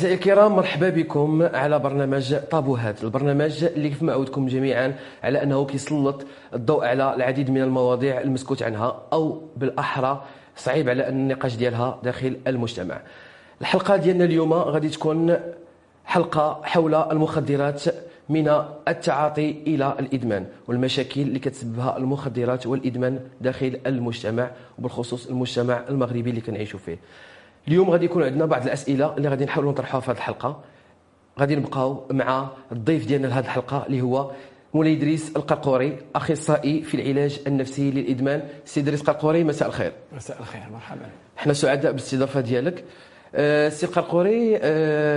أعزائي الكرام، مرحبا بكم على برنامج طابوهات، البرنامج اللي كما عودتكم جميعا على أنه كيسلط الضوء على العديد من المواضيع المسكوت عنها أو بالأحرى صعيب على النقاش ديالها داخل المجتمع. الحلقة ديالنا اليوم غادي تكون حلقة حول المخدرات من التعاطي إلى الإدمان والمشاكل اللي كتسببها المخدرات والإدمان داخل المجتمع وبالخصوص المجتمع المغربي اللي كنعيشوا فيه. اليوم غادي يكون عندنا بعض الأسئلة اللي غادي نحاولوا نطرحوها في هذه الحلقة. غادي نبقاو مع الضيف ديالنا لهذه الحلقة اللي هو مولاي إدريس القرقوري، أخصائي في العلاج النفسي للإدمان. سي إدريس القرقوري، مساء الخير. مساء الخير، مرحبا. حنا سعداء بالاستضافة ديالك. سي القرقوري،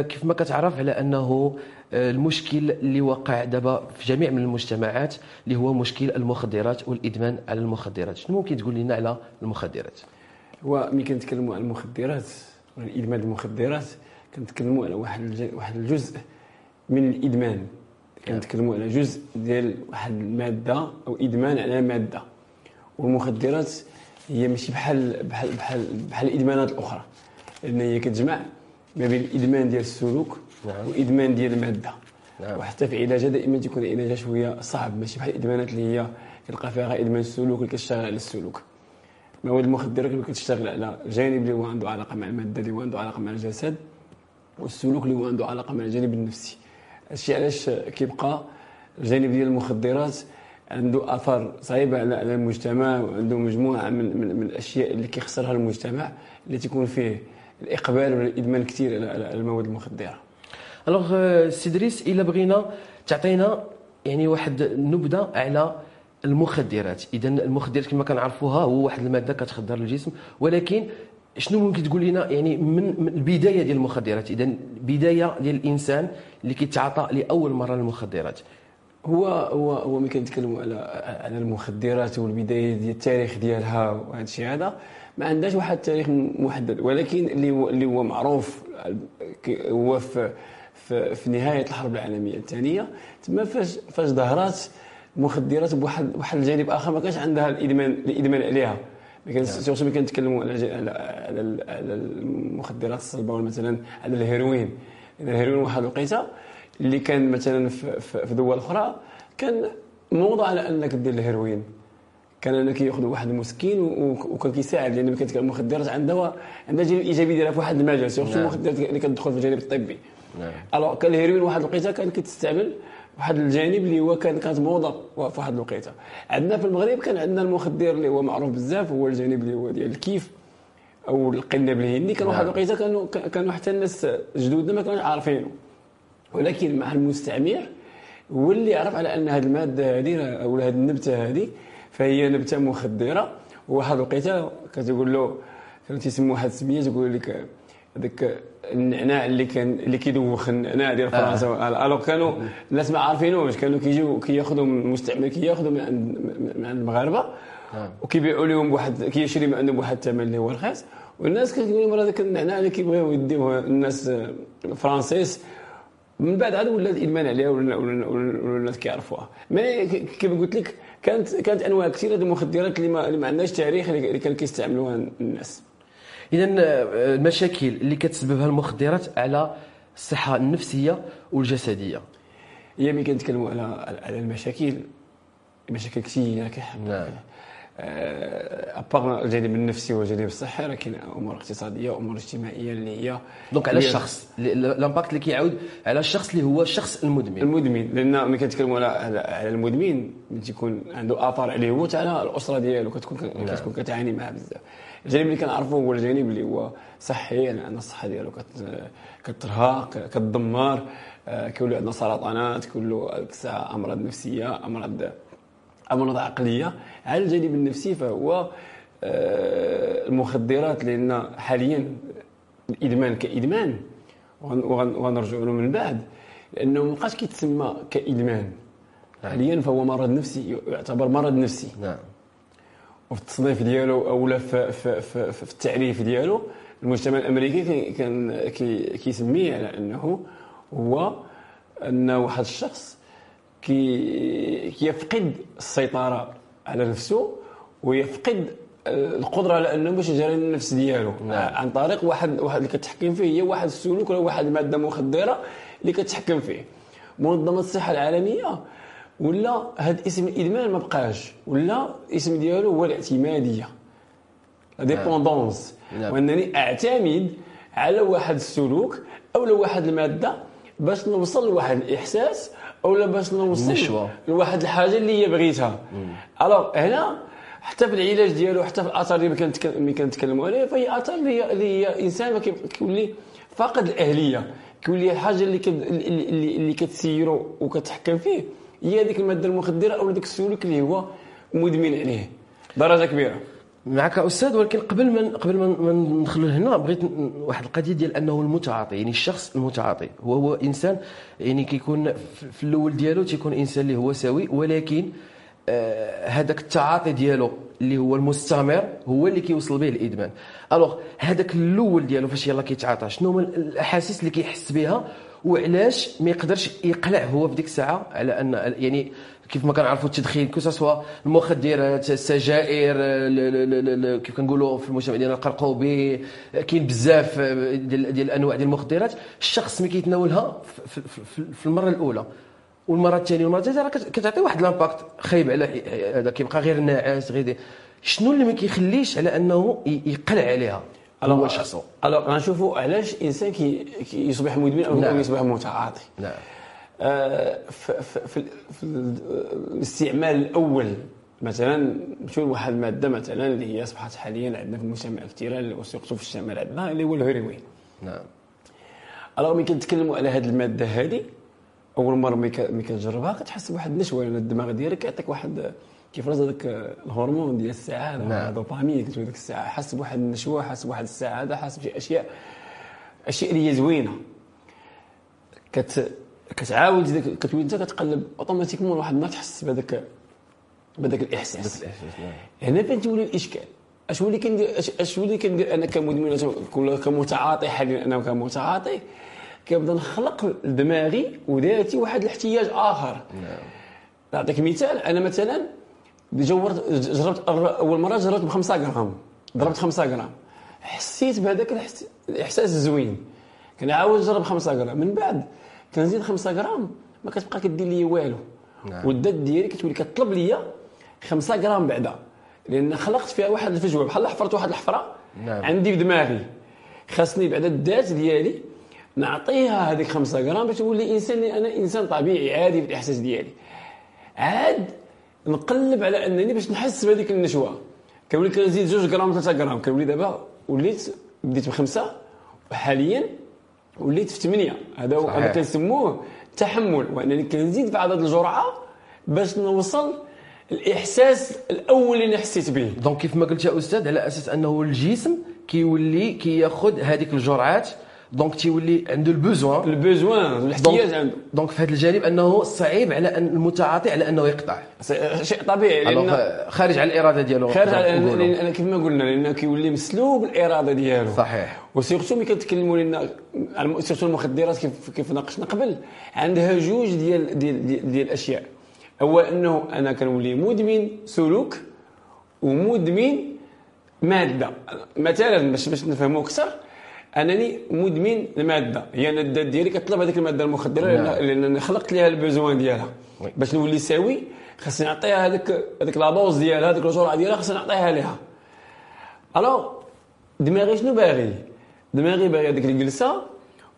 كيف ما كتعرف على أنه المشكل اللي وقع دابا في جميع من المجتمعات اللي هو مشكل المخدرات والإدمان على المخدرات، شنو ممكن تقول لنا على المخدرات؟ وملي كنتكلموا على المخدرات والادمان المخدرات كنتكلموا على واحد الجزء من الادمان، كنتكلموا على جزء ديال واحد الماده او ادمان على ماده. والمخدرات هي ماشي بحال بحال بحال بحال الادمانات الاخرى، لان هي كتجمع ما بين الادمان ديال السلوك والادمان ديال الماده. وحتى في علاجها دائما تيكون علاجها شويه صعب، ماشي بحال الادمانات اللي هي كتلقى فيها ادمان السلوك اللي كتشتغل على السلوك. مواد المخدرات اللي كتشتغل على الجانب اللي هو عنده علاقه مع الماده، اللي هو عنده علاقه مع الجسد، والسلوك اللي هو عنده علاقه مع الجانب النفسي. هادشي علاش كيبقى الجانب ديال المخدرات عنده اثار صعيبه على المجتمع، وعنده مجموعه من الاشياء اللي كيخسرها المجتمع اللي تيكون فيه الاقبال والادمان كثير على المواد المخدره. الوغ سي إدريس، الا بغينا تعطينا يعني واحد النبذه على المخدرات. اذا المخدرات كما كنعرفوها هو واحد الماده كتخدر الجسم، ولكن شنو ممكن تقول لنا يعني من البدايه ديال المخدرات؟ اذا البدايه ديال الانسان اللي كيتعاطى لاول مره المخدرات. هو ملي كنتكلموا على المخدرات والبدايه ديال التاريخ ديالها وهذا الشيء، هذا ما عندهاش واحد التاريخ محدد، ولكن اللي هو معروف هو في نهايه الحرب العالميه الثانيه، تما فاش ظهرات المخدرات بواحد الجانب اخر ما كانش عندها الادمان عليها. ما كنتكلموا على المخدرات الصلبه مثلا، على الهيروين. الهيروين واحد الوقيته اللي كان مثلا في دول اخرى كان موضوع على انك دير الهيروين، كان انك ياخذوا واحد المسكين وكان كيساعد، لان المخدرات عندها جانب ايجابي ديالها في واحد المجال، سورتو المخدرات اللي كتدخل في الجانب الطبي. الوغ كان الهيروين واحد الوقيته كان كتستعمل واحد الجانب اللي هو كانت موضه في واحد الوقيته. عندنا في المغرب كان عندنا المخدر اللي هو معروف بزاف، هو الجانب اللي هو ديال الكيف او القنب الهندي. كان واحد الوقيته كانوا حتى الناس جدودنا ما كانوش عارفينه، ولكن مع المستعمر هو اللي عرف على ان هذه الماده هذه او هذه النبته هذه فهي نبته مخدره. وواحد الوقيته كتقول له، كانوا تيسموا واحد السميه تقول لك هذاك النعناع اللي كيدوخ، النعناع ديال فرنسا. الو كانوا الناس ما عارفينوش، كانوا كيجيو كياخذوا من المستعمر، كياخذوا من عند المغاربه وكيبيعوا لهم بواحد، كيشري من عندهم بواحد الثمن اللي هو رخيص. والناس كتقول لهم راه ذاك النعناع اللي كيبغيو يديوه الناس الفرنسيس. من بعد عاد ولا الادمان عليها ولا الناس كيعرفوها. مي كما قلت لك كانت انواع كثيره ديال المخدرات اللي ما عندهاش تاريخ، اللي كانوا كيستعملوها الناس. إذا المشاكل اللي كتسببها المخدرات على الصحة النفسية والجسدية. هي ملي كنتكلموا على المشاكل كثيرة كحل. نعم. أبغى الجانب النفسي والجانب الصحي، لكن أمور اقتصادية وأمور اجتماعية اللي هي دونك على الشخص، الامباكت اللي كيعود على الشخص اللي هو الشخص المدمن. لأن ملي كنتكلموا على المدمن تيكون عنده آثار عليه هو على الأسرة ديالو، كتكون كتعاني معاه بزاف. الجانب اللي كنعرفوه هو الجانب اللي هو صحي، يعني عندنا الصحه ديالو كترهق، كتدمر، كيولي عندنا سرطانات، كيولو هذيك الساعه امراض نفسيه، امراض عقليه. على الجانب النفسي فهو المخدرات، لان حاليا الادمان كادمان، وغنرجعوا له من بعد، لانه مابقاش كيتسمى كادمان. حاليا فهو مرض نفسي، يعتبر مرض نفسي. نعم. وفي التصنيف ديالو اولا في التعريف ديالو المجتمع الامريكي كان كيسميه على ان واحد الشخص كيفقد السيطره على نفسه، ويفقد القدره لانه باش يجري النفس ديالو عن طريق واحد اللي كتحكم فيه هي واحد السلوك ولا واحد الماده مخدره اللي كتحكم فيه. منظمه الصحه العالميه ولا هذا اسم الادمان ما بقاش، ولا اسم ديالو هو الاعتماديه، ديبوندونس، وانني اعتمد على واحد السلوك او لواحد الماده باش نوصل لواحد الاحساس او باش نوصل لواحد الحاجه اللي هي بغيتها. الوغ هنا حتى في العلاج ديالو، حتى في الاثار اللي كنتكلموا عليه، فهي اثار اللي هي انسان كيولي فاقد الاهليه، كيولي الحاجه اللي كتسيرو وكتحكم فيه هي هذيك الماده المخدره او داك السلوك اللي هو مدمن عليه درجه كبيره. معك استاذ، ولكن قبل ما ندخلوا هنا بغيت واحد القضيه ديال انه المتعاطي، يعني الشخص المتعاطي هو انسان يعني كيكون في الاول ديالو تيكون انسان اللي هو سوي، ولكن هذاك التعاطي ديالو اللي هو المستمر هو اللي كيوصل به الادمان. الوغ هذاك الاول ديالو فاش يلاه كيتعاطى شنو هما الاحاسيس اللي كيحس بها، وعلاش ما يقدرش يقلع هو في ديك الساعه على ان يعني كيف ما كنعرفوا التدخين كو سوا المخدرات، السجائر، كيف كنقولوا في المجتمع ديالنا القرقوبي، كاين بزاف ديال الانواع ديال المخدرات. الشخص ملي كيتناولها في المره الاولى والمره الثانيه والمره الثالثه راه كتعطي واحد لامباكت خايب على هذا، كيبقى غير ناعس غير. شنو اللي ما كيخليش على انه يقلع عليها هو شخصه؟ الوغ غنشوفوا علاش الانسان كيصبح مدمن او يصبح متعاطي. نعم. في الاستعمال الاول مثلا نمشيو لواحد الماده مثلا اللي هي اصبحت حاليا عندنا في المجتمع كثيرا وسيرتو في الشمال عندنا اللي هو الهيروين. نعم. الوغ ملي كنتكلموا على هذه الماده هذه اول مره ملي كتجربها كتحس بواحد النشوه، لان الدماغ ديالك كيعطيك واحد كيف راه هذاك الهرمون ديال السعاده الدوبامين كتولي ديك الساعه حاس بواحد النشوه، حاس بواحد السعاده، حاس بشي اشياء اللي هي زوينه. كتعاود كتولي انت كتقلب اوتوماتيكمون، واحد النهار تحس بهذاك الاحساس. هنا فين تولي الاشكال، اش ولي كندير انا كمدمن ولا كمتعاطي حاليا، انا كمتعاطي كنبدا نخلق لدماغي وذاتي واحد الاحتياج اخر. نعطيك مثال، انا مثلا جربت اول مره جربت ب 5 غرام، ضربت 5 غرام حسيت بهذاك الاحساس الزوين، كنعاود نجرب 5 غرام، من بعد كنزيد 5 غرام، ما كتبقى كدير لي والو. نعم. والذات ديالي كتولي كطلب لي 5 غرام بعدا، لان خلقت فيها واحد الفجوه، بحال حفرت واحد الحفره. نعم. عندي في دماغي خاصني بعدا الذات ديالي نعطيها هذيك 5 غرام باش تولي انسان، انا انسان طبيعي عادي في الاحساس ديالي، عاد نقلب على انني باش نحس بهذيك النشوه كنولي كنزيد 2 غرام 3 غرام، كنولي دابا بديت ب5 وحاليا وليت في 8. هذا هو اللي كنسموه التحمل، وانني كنزيد في عدد الجرعه باش نوصل الاحساس الاول اللي حسيت به. دونك كيف ما قلت يا استاذ، على اساس انه الجسم كيولي كياخذ هذيك الجرعات، دونك تيولي عنده البوزوان الاحتياج عنده. دونك في هذا الجانب انه صعيب على ان المتعاطي على انه يقطع، شيء طبيعي لانه خارج على الاراده ديالو، خارج على كيف ما قلنا، لانه كيولي مسلوب الاراده ديالو. صحيح. وسيرتو ملي كنتكلموا لنا سيرتو المخدرات كيف ناقشنا قبل، عندها جوج ديال الاشياء. اول انه انا كنولي مدمن سلوك ومدمن ماده. مثلا باش نفهموا اكثر، انني مدمن الماده، هي يعني الذات ديالي كطلب هذيك الماده المخدره. نعم. لان خلقت لها البوزوان ديالها. باش نولي سوي خاصني نعطيها هذيك لا دوز ديالها، هذيك الجرعه ديالها خاصني نعطيها لها. الوغ دماغي شنو باغي؟ دماغي باغي هذيك الجلسه،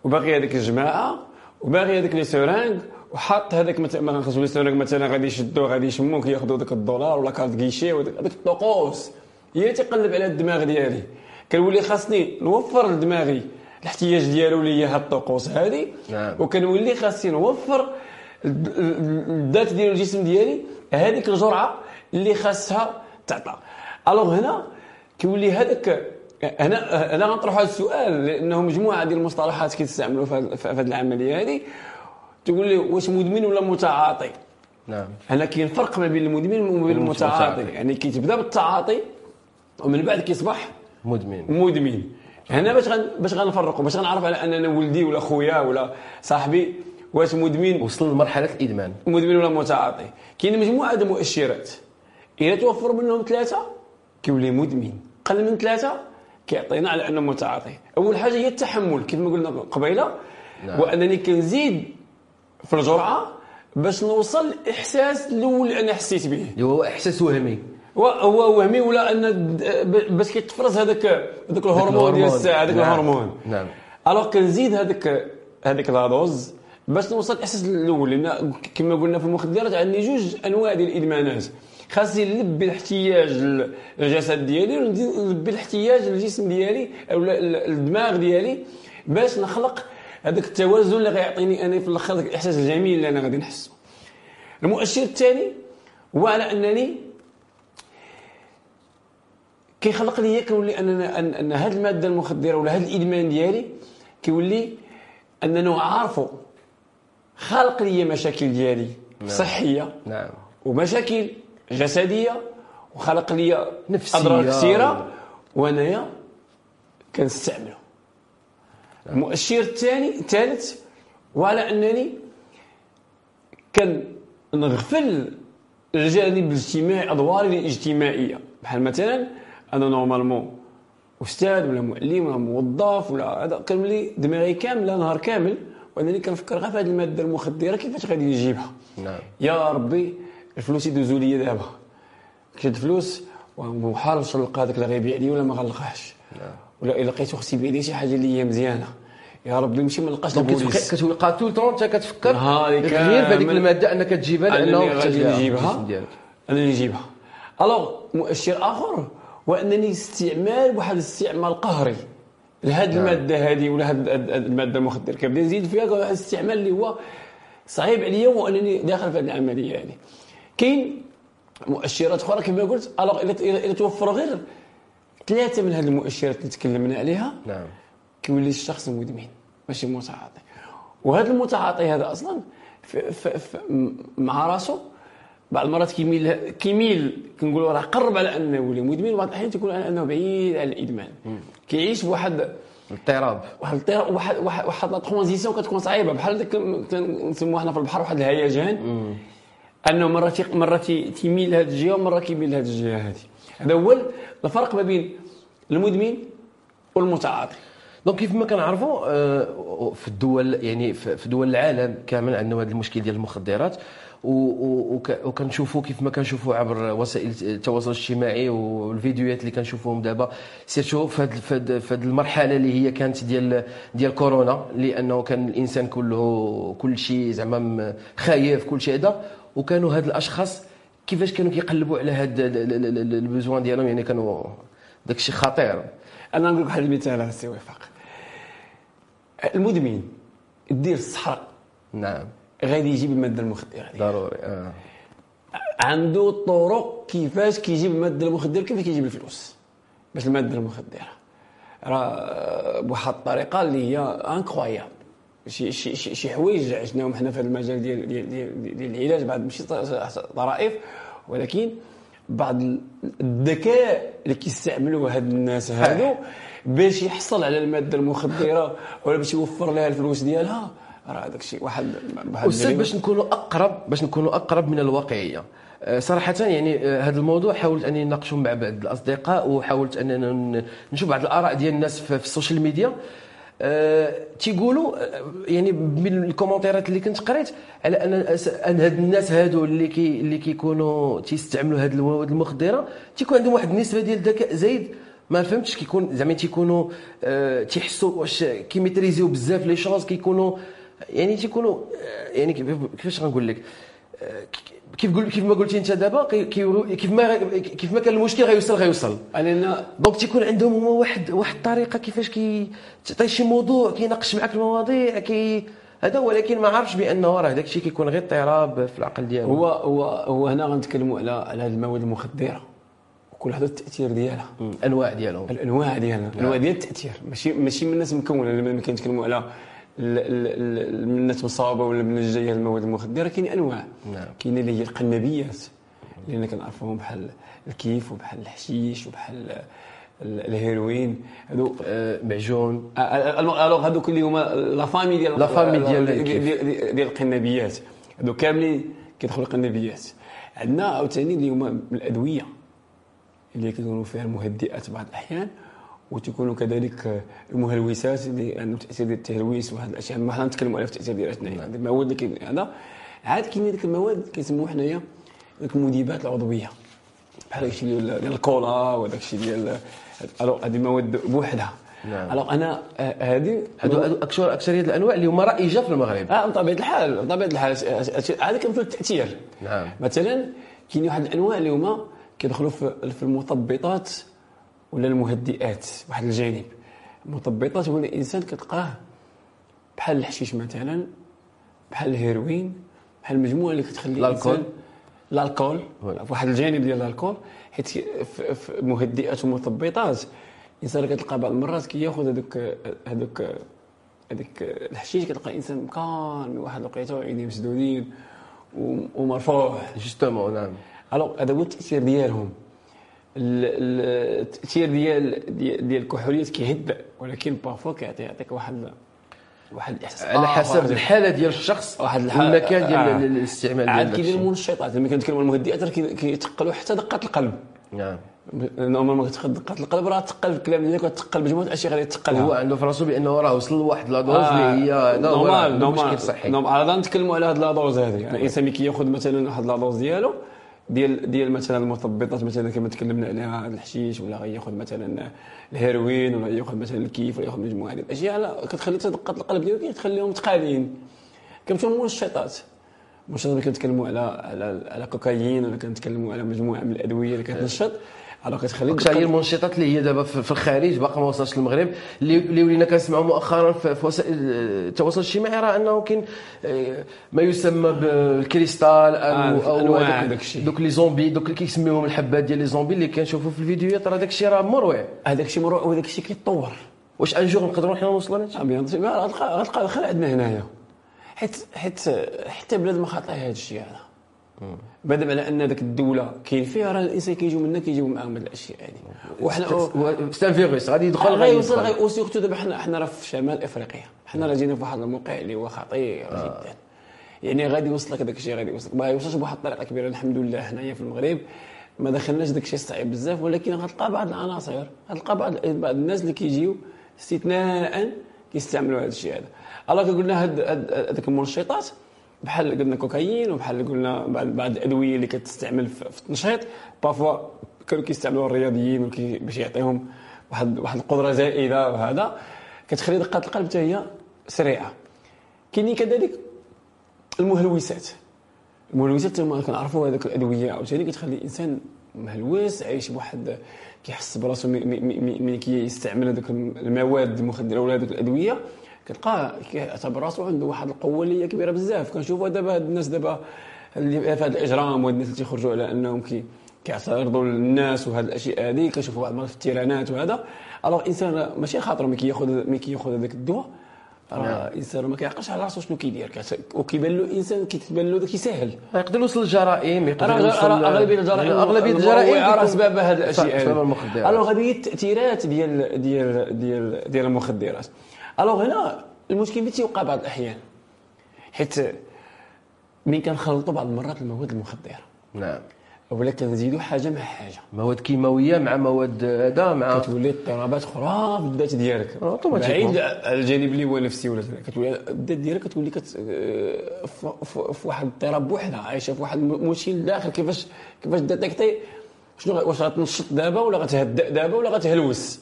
وباغي هذيك الجماعه، وباغي هذيك لي سورانغ، وحاط هذاك مثلا خاصو لي سورانغ مثلا غادي يشدو غادي يشموك ياخذوا ذاك الدولار ولا كارت كيشي، هذيك الطقوس هي تقلب على الدماغ ديالي. كنولي خاصني نوفر لدماغي الاحتياج ديالو اللي هي هاد الطقوس هادي. نعم. وكنولي خاصني نوفر الذات ديال الجسم ديالي هذيك الجرعه اللي خاصها تعطى. الوغ هنا كيولي هذاك، هنا غنطرح هذا السؤال، لانه مجموعه ديال المصطلحات كيتستعملوا في هذه العمليه هذه. تقول لي واش مدمن ولا متعاطي؟ نعم. هنا كاين فرق ما بين المدمن وما بين المتعاطي، يعني كيتبدا بالتعاطي ومن بعد كيصبح مدمن. هنا باش غنفرقوا، باش غنعرف على اننا ولدي ولا خويا ولا صاحبي واش مدمن، وصل لمرحله الادمان، مدمن ولا متعاطي. كاين مجموعه د المؤشرات، الا توفروا منهم ثلاثه كيولي مدمن. قل من ثلاثه كيعطينا على انه متعاطي. اول حاجه هي التحمل كما قلنا قبيله، وانني كنزيد في الجرعه باش نوصل الاحساس الاول اللي انا حسيت به، اللي هو احساس وهمي، هو وهمي ولا ان باش كيتفرز هذاك الهرمون ديال الساعه، هذاك الهرمون. نعم. الوغ كنزيد هذاك لا دوز باش نوصل الاحساس الاول، لان كما قلنا في المخدرات عندي جوج انواع ديال الادمانات. خاصني نلبي الاحتياج الجسد ديالي ونلبي الاحتياج الجسم ديالي او الدماغ ديالي باش نخلق هذاك التوازن اللي غيعطيني انا في الاخر داك الاحساس الجميل اللي انا غادي نحسه. المؤشر الثاني هو على انني كيخلق لي كنولي ان هذه الماده المخدره ولا هذا الادمان ديالي كيولي اننا عارفه خالق لي مشاكل ديالي. نعم. صحيه. نعم. ومشاكل جسديه وخلق لي نفسيه اضرار كثيره وانايا كنستعمله. نعم. المؤشر الثالث وعلى انني كنغفل الجانب الاجتماعي، ادواري الاجتماعيه، بحال مثلا انا نورمالمون استاذ ولا معلم ولا موظف ولا هذا، كنولي دماغي كامله نهار كامل وانني كنفكر غير في هذه الماده المخدره كيفاش غادي نجيبها. نعم. يا ربي الفلوس يدوزوا لي دابا، كنشد فلوس ونحاول نشلق هذاك اللي غيبيع لي ولا ما غنلقاهش. نعم. ولا الا لقيتو خصي بيدي شي حاجه اللي هي مزيانه، يا ربي ماشي ما نلقاش البوليس. كتبقى طول الوقت كتفكر غير في هذيك الماده انك تجيبها، لانه انا نجيبها. الوغ مؤشر اخر وانني استعمال واحد الاستعمال قهري لهاد الماده هذه ولا هاد الماده المخدره، كنبدا نزيد فيها واحد الاستعمال اللي هو صعيب عليا وانني داخل في هذه العمليه. يعني كاين مؤشرات اخرى كما قلت. الوغ الا توفروا غير ثلاثه من هاد المؤشرات اللي تكلمنا عليها، نعم، كيولي الشخص مدمن ماشي متعاطي. وهذا المتعاطي هذا اصلا مع راسه بعض المرات كيميل كنقولوا راه قرب على انه يولي مدمن، وبعض الاحيان تكون على انه بعيد عن الادمان، كيعيش بواحد الاضطراب، واحد لا ترونزيسيون كتكون صعيبه، بحال داك كنسموها حنا في البحر واحد الهيجان، انه مره تيميل لهذ الجهه ومره كيميل لهذ الجهه. هذه هذا هو الفرق ما بين المدمن والمتعاطي. دونك كيف ما كنعرفوا في الدول، يعني في دول العالم كامل عندنا هذا المشكل ديال المخدرات، وكنشوفوا كيف ما كنشوفوا عبر وسائل التواصل الاجتماعي والفيديوهات اللي كنشوفوهم دابا، سيرتو في هذه المرحله اللي هي كانت ديال كورونا، لانه كان الانسان كل شيء زعما خايف، كل شيء هذا، وكانوا هاد الاشخاص كيفاش كانوا كيقلبوا على هاد البوزوان ديالهم، يعني كانوا داك الشيء خطير. انا نقول لك واحد المثال السي وفاق، المدمن دير الصحراء، نعم، غادي يجيب الماده المخدره ضروري. عنده طرق كيفاش كيجيب الماده المخدره، كيفاش كيجيب الفلوس باش الماده المخدره، راه بواحد الطريقه اللي هي انكرويابل. شي حوايج عشناهم حنا في هذا المجال ديال ديال ديال العلاج، بعض ماشي طرائف، ولكن بعض الذكاء اللي كيستعملوه هاد الناس هادو باش يحصل على الماده المخدره ولا باش يوفر لها الفلوس ديالها، راه داك الشيء واحد أستاذ. باش نكونوا اقرب من الواقعيه صراحه، يعني هذا الموضوع حاولت اني نناقشه مع بعض الاصدقاء، وحاولت اننا نشوف بعض الاراء ديال الناس في السوشيال ميديا. تيقولوا يعني من الكومنتيرات اللي كنت قريت على ان هاد الناس هادو اللي كيكونوا تيستعملوا هاد المواد المخدره تيكون عندهم واحد النسبه ديال الذكاء زايد، ما فهمتش، كيكون زعما تيكونوا تيحسوا واش كيميتريزيو بزاف لي شونس، كيكونوا يعني كيفاش غنقول لك، كيف ما قلتي انت دابا، كيف ما كان المشكل غيوصل انا دونك تيكون عندهم هما واحد الطريقه كيفاش كيعطي شي موضوع، كيناقش معك المواضيع هذا، ولكن ما عارفش بانه راه داك الشيء كيكون غير اضطراب في العقل ديالو. هو هنا غنتكلموا على هذه المواد المخدره وكل هذا التاثير ديالها، الانواع ديالها الانواع ديال التاثير، ماشي من الناس مكونه. لما كنتكلموا على من الناس مصابه ولا من الجايه المواد المخدره كاين انواع. نعم. كاين اللي هي القنابيات اللي كنعرفوهم بحال الكيف وبحال الحشيش وبحال الهيروين، هادو معجون. الوغ هادوك اللي هما لا فامي ديال القنابيات، هادو كاملين كيدخلوا القنابيات. عندنا عاوتاني اللي هما الادويه، اللي كيكونوا فيها المهدئات بعض الاحيان، وتكونوا كذلك المهلوسات لانه تاثير ديال التهلويس وهذه الاشياء ما غنتكلموا عليها في التاثير ديالتنا هنا. هذه المواد اللي كاين هذا عاد كاين ديك المواد كيسموها حنايا ديك المذيبات العضويه بحال داكشي ديال الكولا وداكشي ديال هذه المواد بوحدها. نعم. الوغ انا هذه اكثريه الانواع اللي هما رائجه في المغرب. بطبيعه الحال بطبيعه الحال هذا كنفهم التاثير. نعم. مثلا كاين واحد الانواع اللي هما كيدخلوا في المطبطات ولا المهدئات. واحد الجانب المطبطات هو الانسان كتلقاه بحال الحشيش مثلا، بحال الهيروين، بحال المجموعه اللي كتخلي الانسان الكول. واحد الجانب ديال الكول حيت في مهدئات ومطبطات الانسان كتلقى بعض المرات كياخذ هذوك الحشيش كتلقى الانسان مكان واحد الوقيته عينيه مسدودين ومرفوع جوستومون. نعم. الوغ هذا هو التاثير ديالهم. التاثير ديال الكحوليات كيهدئ، ولكن بارفوا كيعطيك واحد الاحساس على حسب الحاله ديال الشخص والمكان ديال الاستعمال ديال عاد كاين المنشطات. لما كنتكلموا على المهدئات راه كيتقلوا حتى دقات القلب. نعم. نورمالمون كتقل دقات القلب راه تقل في الكلام ديالك وتقل مجموعه الاشياء غادي تقلها. هو عنده في راسو بانه راه وصل لواحد لا دوز اللي هي نورمال صحي. نورمال. نتكلموا على هاد لا دوز هذه. يعني الانسان ملي كياخذ مثلا واحد لا دوز ديالو ديال مثلا المثبطات مثلا كما تكلمنا عليها الحشيش، ولا غياخذ مثلا الهيروين، ولا ياخذ مثلا الكيف، ولا ياخذ مجموعه ديال الاشياء كتخلي دقات القلب ديالو كتخليهم متقالين. كنمشيو منشطات ملي كنتكلموا على كوكايين، ولا كنتكلموا على مجموعه من الادويه اللي كتنشط. الو كتخلي هي المنشطات اللي هي دابا في الخارج باقا ما وصلتش للمغرب، اللي ولينا كنسمعوا مؤخرا في وسائل التواصل الاجتماعي راه انه كاين ما يسمى بالكريستال او دوك لي زومبي، دوك اللي كيسميوهم الحبات ديال لي زومبي اللي كنشوفوا في الفيديوهات. راه داك الشيء راه مروع، هذاك الشيء مروع وهذاك الشيء كيتطور. واش ان جور نقدروا حنا نوصلوا لهذا الشيء؟ غتلقى الخلع عندنا هنايا، حيت حتى بلاد ما خاطئه هذا الشيء هذا. بعدا على ان ديك الدوله كاين فيها راه الانسان كيجيو منا كيجيو معاهم هاد الاشياء هادي. وحنا سان فيروس غادي يدخل غادي يوصل وسيرتو دابا حنا راه في شمال افريقيا، حنا راه جينا في واحد الموقع اللي هو خطير جدا. يعني غادي يوصلك داك الشيء، غادي يوصلك ما يوصلش بواحد الطريقه كبيره. الحمد لله حنايا في المغرب ما دخلناش داك الشيء الصعيب بزاف، ولكن غتلقى بعض العناصر، غتلقى بعض الناس اللي كيجيو استثناء كيستعملوا هاد الشيء هذا. الوغ قلنا هذيك المنشطات بحال قلنا كوكايين، وبحال قلنا بعض الادويه اللي كتستعمل في التنشيط. بافوا كانوا كيستعملوها الرياضيين باش يعطيهم واحد القدره زائده، وهذا كتخلي دقات القلب حتى هي سريعه. كاينين كذلك المهلوسات كما كنعرفوا، هذوك الادويه عاوتاني كتخلي الانسان مهلوس، عايش بواحد كيحس براسو ملي كيستعمل هذوك المواد المخدره ولا هذوك الادويه كتلقاه كيعتبر راسو عنده واحد القوه اللي هي كبيره بزاف. كنشوفوا دابا هاد الناس دابا اللي في هاد الاجرام، وهاد الناس اللي تيخرجوا على انهم كيعترضوا للناس وهاد الاشياء هادي، كنشوفوا بعض المرات في التيرانات وهذا. الوغ الانسان ماشي خاطره ملي كياخذ هذاك الدواء راه الانسان ما كيعقلش على راسو شنو كيدير، وكيبان له الانسان كيتبان له داك ساهل. يقدر يوصل للجرائم، يقدر يوصل اغلبيه الجرائم على اسباب هاد الاشياء هادي. الوغ هذه هي التاثيرات ديال ديال ديال ديال المخدرات. الوغ هنا المشكل فين تيوقع بعض الاحيان، حيت مين كنخلطوا بعض المرات المواد المخدره. نعم. ولا كنزيدوا حاجه مع حاجه، مواد كيماويه مع مواد هذا مع كتولي اضطرابات اخرى في الذات ديالك اوتوماتيكمون، بعيد على الجانب اللي هو نفسي. ولا كتولي الذات ديالك كتولي في واحد اضطراب بوحدها، عايشه في واحد المشكل داخل. كيفاش ديتيكتي شنو، واش غتنشط دابا ولا غتهدأ دابا ولا غتهلوس،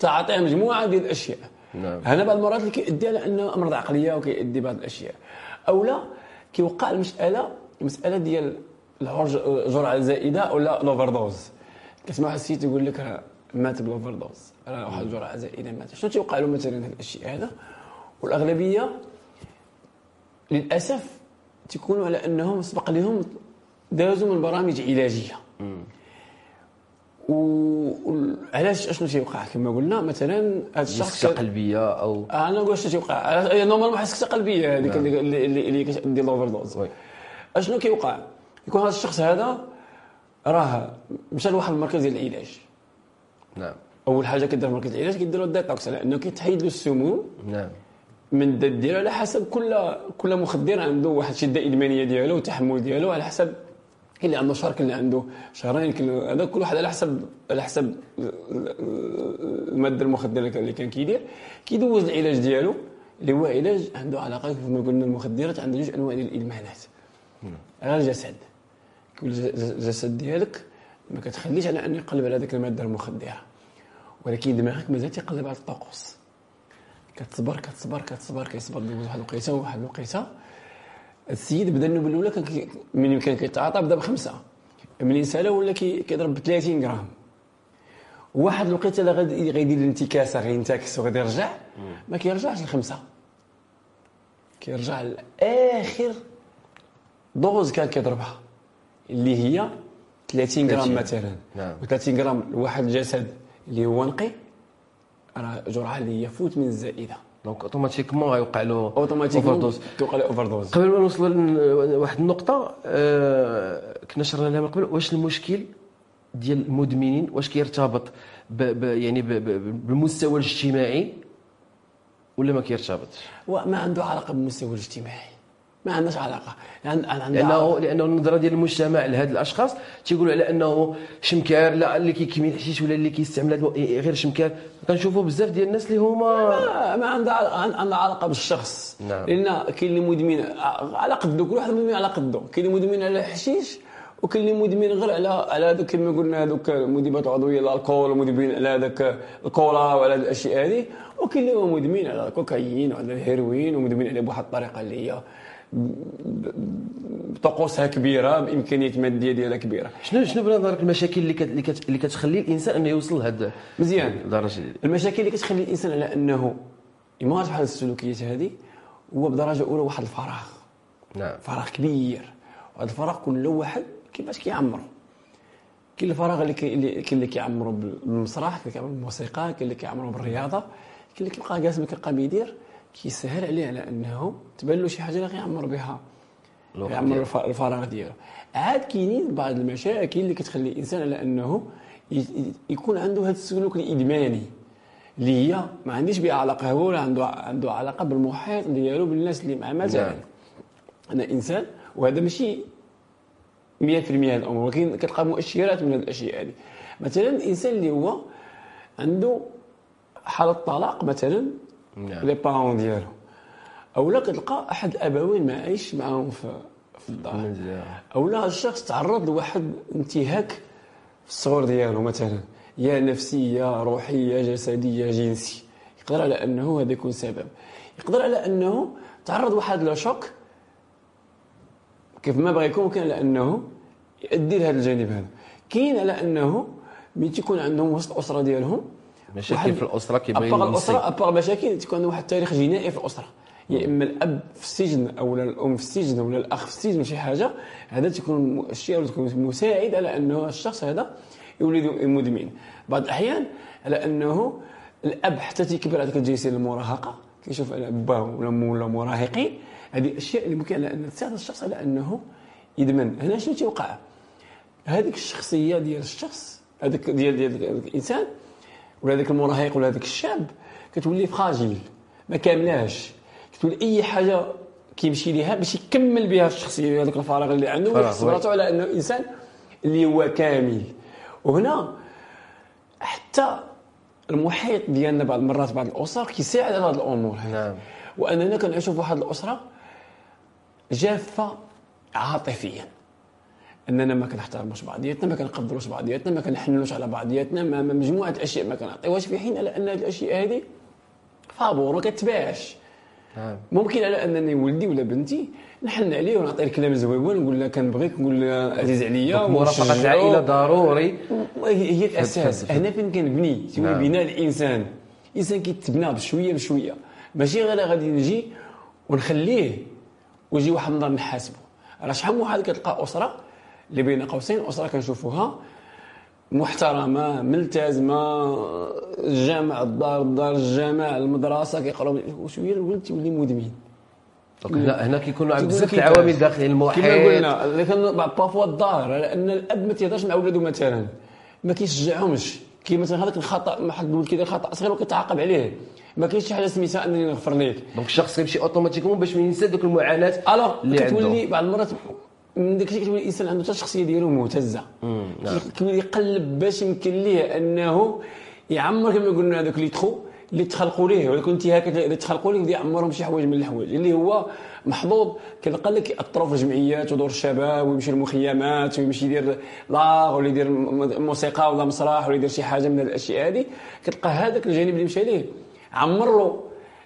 تعاطيه مجموعه ديال الاشياء. نعم. هنا بعض المرات اللي كيؤدي على انه امراض عقليه، وكيؤدي بعض الاشياء. اولا كيوقع المساله ديال الجرعه الزائده ولا لوفر دوز. كتسمع السيد يقول لك مات بلوفر دوز، راه واحد الجرعه زائده مات. شنو تيوقع له مثلا هذا الشيء هذا؟ والاغلبيه للاسف تيكونوا على انهم سبق لهم دازوا من برامج علاجيه. وعلاش اشنو تيوقع كما قلنا مثلا هذا الشخص قلبيه او انا واش تيوقع نورمالمون حاسه قلبيه هذيك اللي كتدي لوفر دوز. اشنو كيوقع؟ يكون هذا الشخص هذا راه مشى لواحد المركز ديال العلاج. نعم. اول حاجه كيدير في مركز العلاج كيدير له الديتوكس، لانه كيتحيد له السموم. نعم. من الذات ديالو على حسب كل مخدر عنده واحد الشده ادمانيه ديالو والتحمل ديالو على حسب هي اللي عنده شهر، كل اللي عنده شهرين، كل هذا كل واحد على حسب الماده المخدره اللي كان كيدير كيدوز العلاج ديالو اللي هو علاج عنده علاقه كما قلنا المخدرات عنده جوج انواع ديال الادمانات على الجسد. كل جسد ديالك ما كتخليش على انه يقلب على هذيك الماده المخدره، ولكن دماغك مازال تيقلب على الطقوس. كتصبر كتصبر كتصبر كيصبر دوز واحد الوقيته وواحد الوقيته. السيد بدا النوبل الاولى كان ملي كان كيتعاطى بدا بخمسه، ملي ساله ولا كيضرب ب 30 غرام. واحد الوقيته اللي غيدير الانتكاسه غينتكس وغادي يرجع، ما كيرجعش لخمسه، كيرجع لاخر دوز كان كيضربها اللي هي 30 غرام مثلا. و 30 غرام لواحد الجسد اللي هو نقي راه جرعه اللي هي فوت من الزائده، دونك اوتوماتيكمون غيوقع له اوفردوز، توقع له اوفردوز. قبل ما نوصلوا لواحد النقطه كنا شرنا لها من قبل، واش المشكل ديال المدمنين واش كيرتبط يعني بالمستوى الاجتماعي ولا ما كيرتبطش؟ ما عنده علاقه بالمستوى الاجتماعي، ما عندناش علاقه لانه النظره ديال المجتمع لهاد الاشخاص تيقولوا على انه شمكار، لا اللي كيكمي الحشيش ولا اللي كيستعمل غير شمكار. كنشوفوا بزاف ديال الناس اللي هما ما عندها علاقه بالشخص. نعم. لان كاين اللي مدمن على قده، كل واحد مدمن على قده، كاين اللي مدمن على الحشيش وكاين اللي مدمن غير على هذوك كما قلنا هذوك المذيبات العضويه الالكول، ومدمن على هذاك الكولا وعلى الاشياء هذه، وكاين اللي هو مدمن على الكوكايين وعلى الهيروين ومدمن عليه بواحد الطريقه اللي هي بطقوسها كبيره بامكانيات ماديه ديالها كبيره. شنو بنظرك المشاكل اللي كتخلي الانسان انه يوصل لهذا مزيان الدرجه؟ المشاكل اللي كتخلي الانسان على انه يمارس هذه السلوكيات هذه هو بدرجه اولى واحد الفراغ. نعم. فراغ كبير، وهذا الفراغ كل واحد كيفاش كيعمرو. كاين الفراغ اللي كيعمرو بالمسرح، كاين اللي كيعمرو بالموسيقى، كاين اللي كيعمرو بالرياضه، كاين اللي كيبقى جالس ما كيبقى ما يدير، كيسهل عليه على انه تبان له شي حاجه اللي غيعمر بها غيعمر الفراغ ديالو. عاد كاينين بعض المشاكل اللي كتخلي الانسان على انه يكون عنده هذا السلوك الادماني اللي هي ما عنديش بها علاقه، هو عنده علاقه بالمحيط ديالو بالناس اللي معاه مثلا. انا انسان وهذا ماشي 100% الامور، ولكن كتلقى مؤشرات من هذه الاشياء هذه. مثلا الانسان اللي هو عنده حاله طلاق مثلا لي بارون ديالو، اولا كتلقى احد الابوين ما عايش معاهم في الدار، اولا الشخص تعرض لواحد انتهاك في الصغر ديالو مثلا، يا نفسيه روحيه جسديه جنسي، يقدر على انه هذا يكون سبب. يقدر على انه تعرض لواحد لاشوك كيف ما بغى يكون، كان لانه يؤدي لهذا الجانب هذا. كاين على انه ملي تيكون عندهم وسط الاسره ديالهم مشاكل في الاسره كيبغيو ينسيو، ابار مشاكل تكون عندهم واحد التاريخ جنائي في الاسره، يا يعني اما الاب في السجن او الام في السجن ولا الاخ في السجن شي حاجه، هذا تيكون مؤشر مساعد على انه الشخص هذا يولد مدمن. بعض الاحيان على انه الاب حتى تيكبر هذيك الجنسيه المراهقه كيشوف باه ولا امه ولا مراهقين، هذه الاشياء اللي ممكن على ان تساعد الشخص على انه يدمن. هنا شنو تيوقع؟ هذيك الشخصيه ديال الشخص هذاك ديال الانسان ولا هذاك المراهق ولا هذاك الشاب كتولي فراجيل ما كاملاش، كتولي اي حاجه كيمشي ليها باش يكمل بها الشخصيه هذاك الفراغ اللي عنده ويحس براسو على انه انسان اللي هو كامل. وهنا حتى المحيط ديالنا بعض المرات بعض الاسر كيساعد على هذه الامور. نعم. واننا كنعيشوا في واحد الاسره جافه عاطفيا، اننا ما كنحترموش بعضياتنا، ما كنقدروش بعضياتنا، ما كنحنلوش على بعضياتنا، ما مجموعه اشياء ما كنعطيوهاش، في حين على ان هذه الاشياء هذه فابور ما كتباعش. ممكن على انني ولدي ولا بنتي نحن عليه ونعطيه الكلام الزويبون، نقول له كنبغيك، نقول له عزيز عليا، مرافقه العائله ضروري هي الاساس. هنا فين كنبني تيولي بناء الانسان، الانسان كيتبنى بشويه بشويه، ماشي غير غادي نجي ونخليه ويجي واحد النهار نحاسبه. راه شحال من واحد كتلقى اسره اللي بين قوسين اسره كنشوفوها محترمه ملتزمه، الجامع الدار الدار الجامع المدرسه كيقراو، وشويه الولد تيولي مدمن. هنا كيكونوا عند بزاف العوامل داخلين المحيط كما قلنا، اللي كان بافوا الدار لان الاب ما تيهضرش مع ولادو مثلا، ما كيشجعهمش، كي مثلا هذاك الخطا واحد الولد كيدير خطا صغير وكيتعاقب عليه، ما كاينش شي حاجه سميتها انني نغفر ليك، دونك الشخص كيمشي اوتوماتيكمون باش ما ينسى دوك المعاناه. الوغ كتولي بعض المرات من داك الشيء كتولي الانسان عنده حتى الشخصيه ديالو مهتزه، كيولي يقلب باش يمكن ليه انه يعمر كما قلنا هذوك لي تخو اللي تخلقوا ليه ولكن انتهاكات اللي تخلقوا ليه يعمرهم شي حوايج من الحوايج اللي هو محظوظ كيلقى لك ياثروا في الجمعيات ودور الشباب ويمشي للمخيمات ويمشي يدير لاغ ولا يدير موسيقى ولا مسرح ولا يدير شي حاجه من الاشياء هذه كتلقى هذاك الجانب اللي مشى ليه عمرو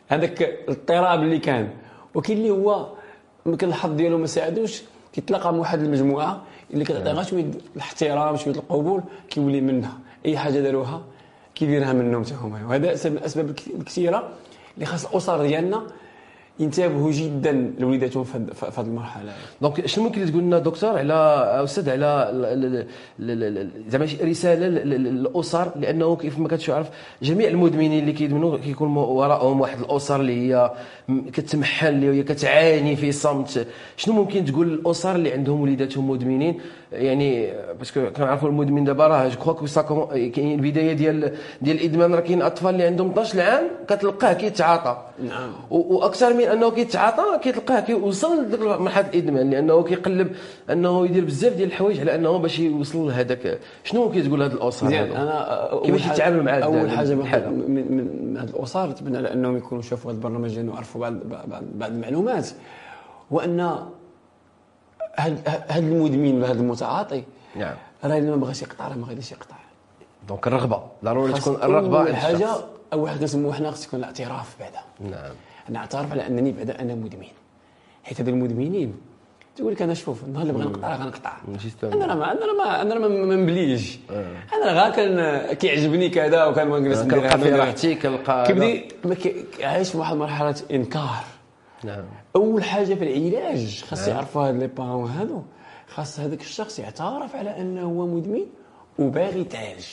هذاك الاضطراب اللي كان، ولكن اللي هو يمكن الحظ ديالو ما ساعدوش كيتلاقى مع واحد المجموعه اللي كتعطي غير شويه الاحترام شويه القبول كيولي منها اي حاجه داروها كيديرها منهم حتى هما. وهذا سبب من الاسباب الكثيره اللي خاص الاسر ديالنا ينتبهوا جدا لوليداتهم في هذه المرحله. دونك شنو ممكن تقول لنا دكتور على استاذ على زعما رساله للاسر، لانه كيف ما كتعرف جميع المدمنين اللي كيدمنوا كيكون وراءهم واحد الاسر اللي هي كتمحل اللي هي كتعاني في صمت. شنو ممكن تقول للاسر اللي عندهم وليداتهم مدمنين؟ يعني باسكو كنعرفوا المدمن دابا راه جو كخوا كاين البدايه ديال الادمان، راه كاين اطفال اللي عندهم 12 عام كتلقاه كيتعاطى. نعم. واكثر من انه كيتعاطى كتلقاه كيوصل لديك مرحله الادمان، لانه كيقلب انه يدير بزاف ديال الحوايج على انه باش يوصل لهذاك. شنو ممكن تقول لهاد الاسر؟ مزيان انا كيفاش يتعاملوا مع هذا؟ اول حاجه من هاد الاسر نتمنى على انهم يكونوا شافوا هذا البرنامج لانه عرفوا بعض المعلومات، وان هاد المدمن هاد المتعاطي نعم راه اللي ما بغاش يقطع راه ما غاديش يقطع. دونك الرغبه ضروري تكون الرغبه عند الشخص. حاجه اول حاجه كنسموها حنا خص يكون الاعتراف بعدا. نعم نعترف على انني بعدا انا مدمن، حيت هاد المدمنين تقول لك انا شوف النهار اللي بغا نقطع غنقطع، انا راه ما منبليش، انا راه غير كيعجبني كذا وكنبغي نجلس كنلقى في راحتي كنلقى كيبدي عايش في واحد المرحله انكار. نعم اول حاجه في العلاج خاص يعرفوا هاد لي بارون هادو، خاص هذاك الشخص يعترف على انه هو مدمن وباغي يتعالج.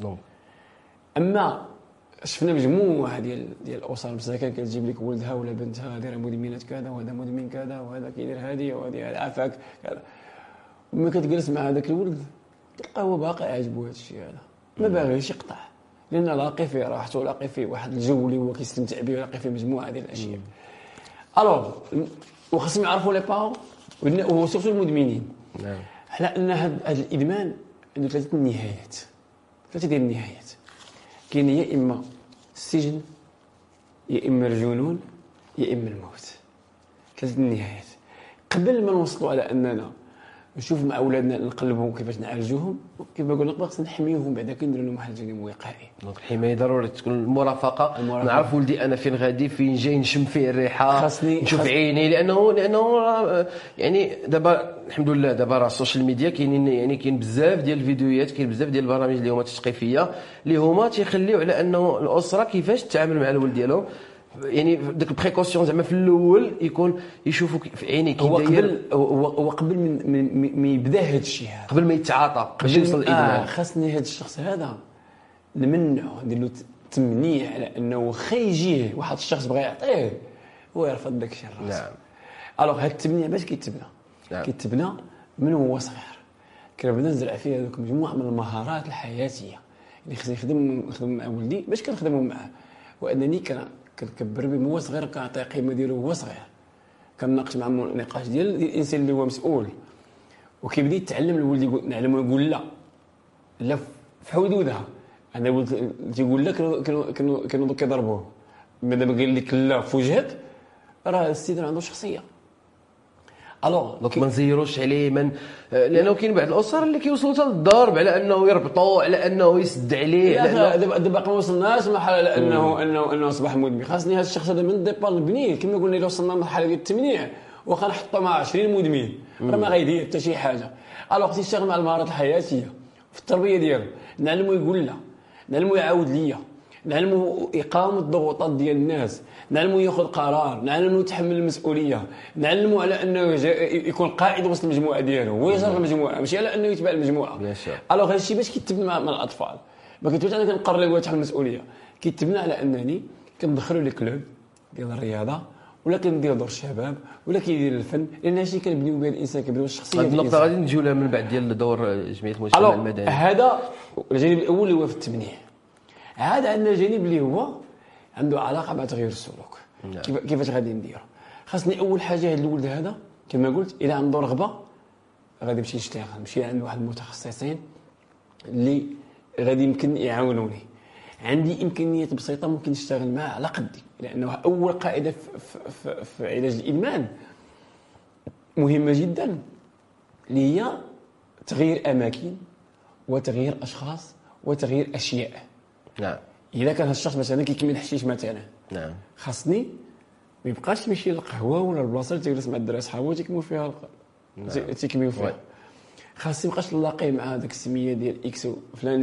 دونك اما شفنا مجموعه ديال الاسر مساكن كتجيب لك ولدها ولا بنتها دايره مدمنه كذا وهذا مدمن كذا وهذا كيدير هذه وهذه عافاك كذا، وملي كتجلس مع هذاك الولد تلقى هو باقي عاجبو هذا الشيء هذا ما باغيش يقطع، لان لاقي فيه راحته لاقي فيه واحد الجو اللي هو كيستمتع به ولاقي فيه مجموعه ديال الاشياء. الوغ وخاصهم يعرفوا لي بارون وسيرتو المدمنين على ان هذا الادمان عنده ثلاثه النهايات، ثلاثه ديال النهايات، كاين يا اما السجن يا اما الجنون يا اما الموت، ثلاثه النهايات. قبل ما نوصلوا على اننا نشوف مع اولادنا نقلبهم كيفاش نعالجوهم كيف ما قلنا قبل خصنا نحميهم بعدا كندير لهم واحد الجانب وقائي. دونك الحمايه ضروري تكون المرافقه، نعرف ولدي انا فين غادي فين جاي نشم فيه الريحه نشوف عيني، لانه يعني دابا الحمد لله دابا راه السوشيال ميديا كاينين، يعني كاين بزاف ديال الفيديوهات كاين بزاف ديال البرامج اللي هما التثقيفيه اللي هما تيخليو على انه الاسره كيفاش تتعامل مع الولد ديالهم، يعني داك البريكوسيون زعما في الاول يكون يشوفوا في عينيه كي داير هو قبل ما يبدا هذا الشيء هذا قبل ما يتعاطى باش يوصل للادمان. خاصني هذا الشخص هذا نمنعو ندير له تمنيع على انه واخا يجيه واحد الشخص بغى يعطيه هو يرفض داك الشيء الراس. نعم الوغ هذا التمنيع باش كيتبنى كيتبنى من هو صغير، كنبدا نزرع فيه هذوك مجموعه من المهارات الحياتيه اللي خصني نخدم مع ولدي باش كنخدمهم معاه، وانني كنكبر به من هو صغير كنعطيه القيمه ديالو هو صغير، كنناقش معاه النقاش ديال الانسان اللي هو مسؤول، وكيبدا يتعلم الولد نعلمو يقول لا في حدودها. انا الولد تيقول لك كانوا كيضربوه مادام قال لك لا في وجهك راه السيد راه عنده شخصيه. الوغ دونك ما نزيروش عليه من لانه كاين بعض الاسر اللي كيوصلوا حتى للضرب على انه يربطوه على انه يسد عليه، دابا باقي ما وصلناش لمرحله لانه انه اصبح مدمن. خاصني هذا الشخص هذا من الديبار نبنيه كما قلنا الا وصلنا لمرحله ديال التمنيع واخا نحطو مع 20 مدمن راه ما غايدير حتى شي حاجه. الوغ خصني نشتغل مع المهارات الحياتيه في التربيه ديالو، نعلمو يقول لا، نعلمو يعاود ليا، نعلمو إقامة الضغوطات ديال الناس، نعلمو ياخذ قرار، نعلمو يتحمل المسؤولية، نعلمو على أنه يكون قائد وسط المجموعة ديالو، هو يجر المجموعة ماشي على أنه يتبع المجموعة. بيان سور. ألوغ هذا الشيء باش كيتبنى مع الأطفال، ما كنتوش أنا كنقرر ليه تحمل المسؤولية، كيتبنى على أنني كندخلو لي كلوب ديال الرياضة ولا كندير دور الشباب ولا كيدير الفن، لأن هادشي كنبنيو به الإنسان كنبنيو الشخصية. هاد النقطة غادي نجيو لها من بعد ديال دور جمعية المجتمع المدني. هذا الجانب الأول اللي هو في التبنية. عاد عندنا جانب اللي هو عنده علاقه مع تغيير السلوك. كيفاش غادي نديرو؟ خاصني اول حاجه هذا الولد هذا كما قلت الى عنده رغبه غادي نمشي نشتغل، نمشي عند واحد المتخصصين اللي غادي يمكن يعاونوني. عندي امكانيات بسيطه ممكن نشتغل معها على قدي، لانه اول قاعده في علاج الادمان مهمه جدا اللي هي تغيير اماكن وتغيير اشخاص وتغيير اشياء. نعم. اذا كان هالشخص مثلا كيكمل الحشيش مثلا، نعم، خاصني ما يبقاش يمشي للقهوه ولا البلاصه اللي تجلس مع الدراري صحابو تيكميو فيها تيكميو فيها. خاصني مابقاش نلاقيه مع داك السميه ديال اكس فلان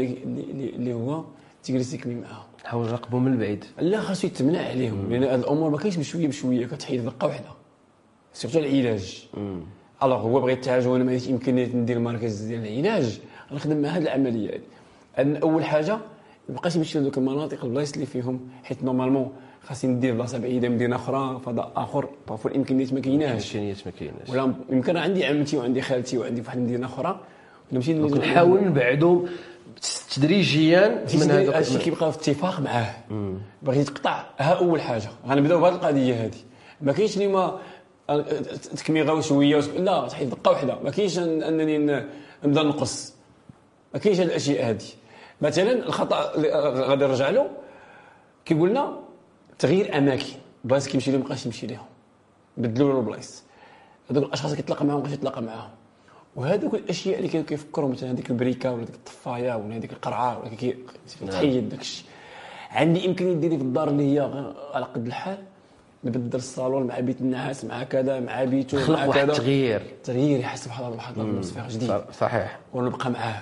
اللي هو تجلس يكمي معاهم. حاول راقبو من بعيد. لا، خاصو يتمنع عليهم، لان هاد الامور ما كاينش بشويه بشويه، كتحيد دقه واحده. سيرتو العلاج. الوغ هو بغى يتعالج وانا ما عنديش امكانيات ندير مركز ديال العلاج، غنخدم مع هاد العمليه هادي. ان اول حاجه ما بقاش يمشي لذوك المناطق البلايص اللي فيهم، حيت نورمالمون خاصني ندير بلاصه بعيده، مدينه اخرى، فضاء اخر، طافو الامكانيات ما كايناش. الامكانيات ما كايناش. ولا يمكن عندي عمتي وعندي خالتي وعندي واحد المدينه اخرى، نمشي نحاول نبعدهم تدريجيا من هذا الشيء. كيبقى في اتفاق معاه، باغي تقطع. ها اول حاجه غنبداو بهذه القضيه هذه. ما كاينش ليما تكمي غاو شويه لا، تحيد دقه واحده. ما كاينش انني نبدا نقص، ما كاينش هذه الاشياء هذه. مثلا الخطا اللي غادي نرجع له كيقول لنا تغيير اماكن، بلايص كيمشي لهم مابقاش يمشي لهم، بدلوا له بلايص. هذوك الاشخاص اللي كيتلاقى معاهم مابقاش يتلاقى معاهم. وهذوك الاشياء اللي كانوا كيفكروا مثلا هذيك البريكه ولا ديك الطفايه ولا هذيك القرعه ولا كيتحيد داكشي. عندي امكانيه ديري في الدار اللي هي على قد الحال، نبدل الصالون مع بيت النعاس مع كذا مع بيتو مع كذا، خلق واحد تغيير يحس بحضاره بحضاره وصفير جديد. صحيح. ونبقى معاه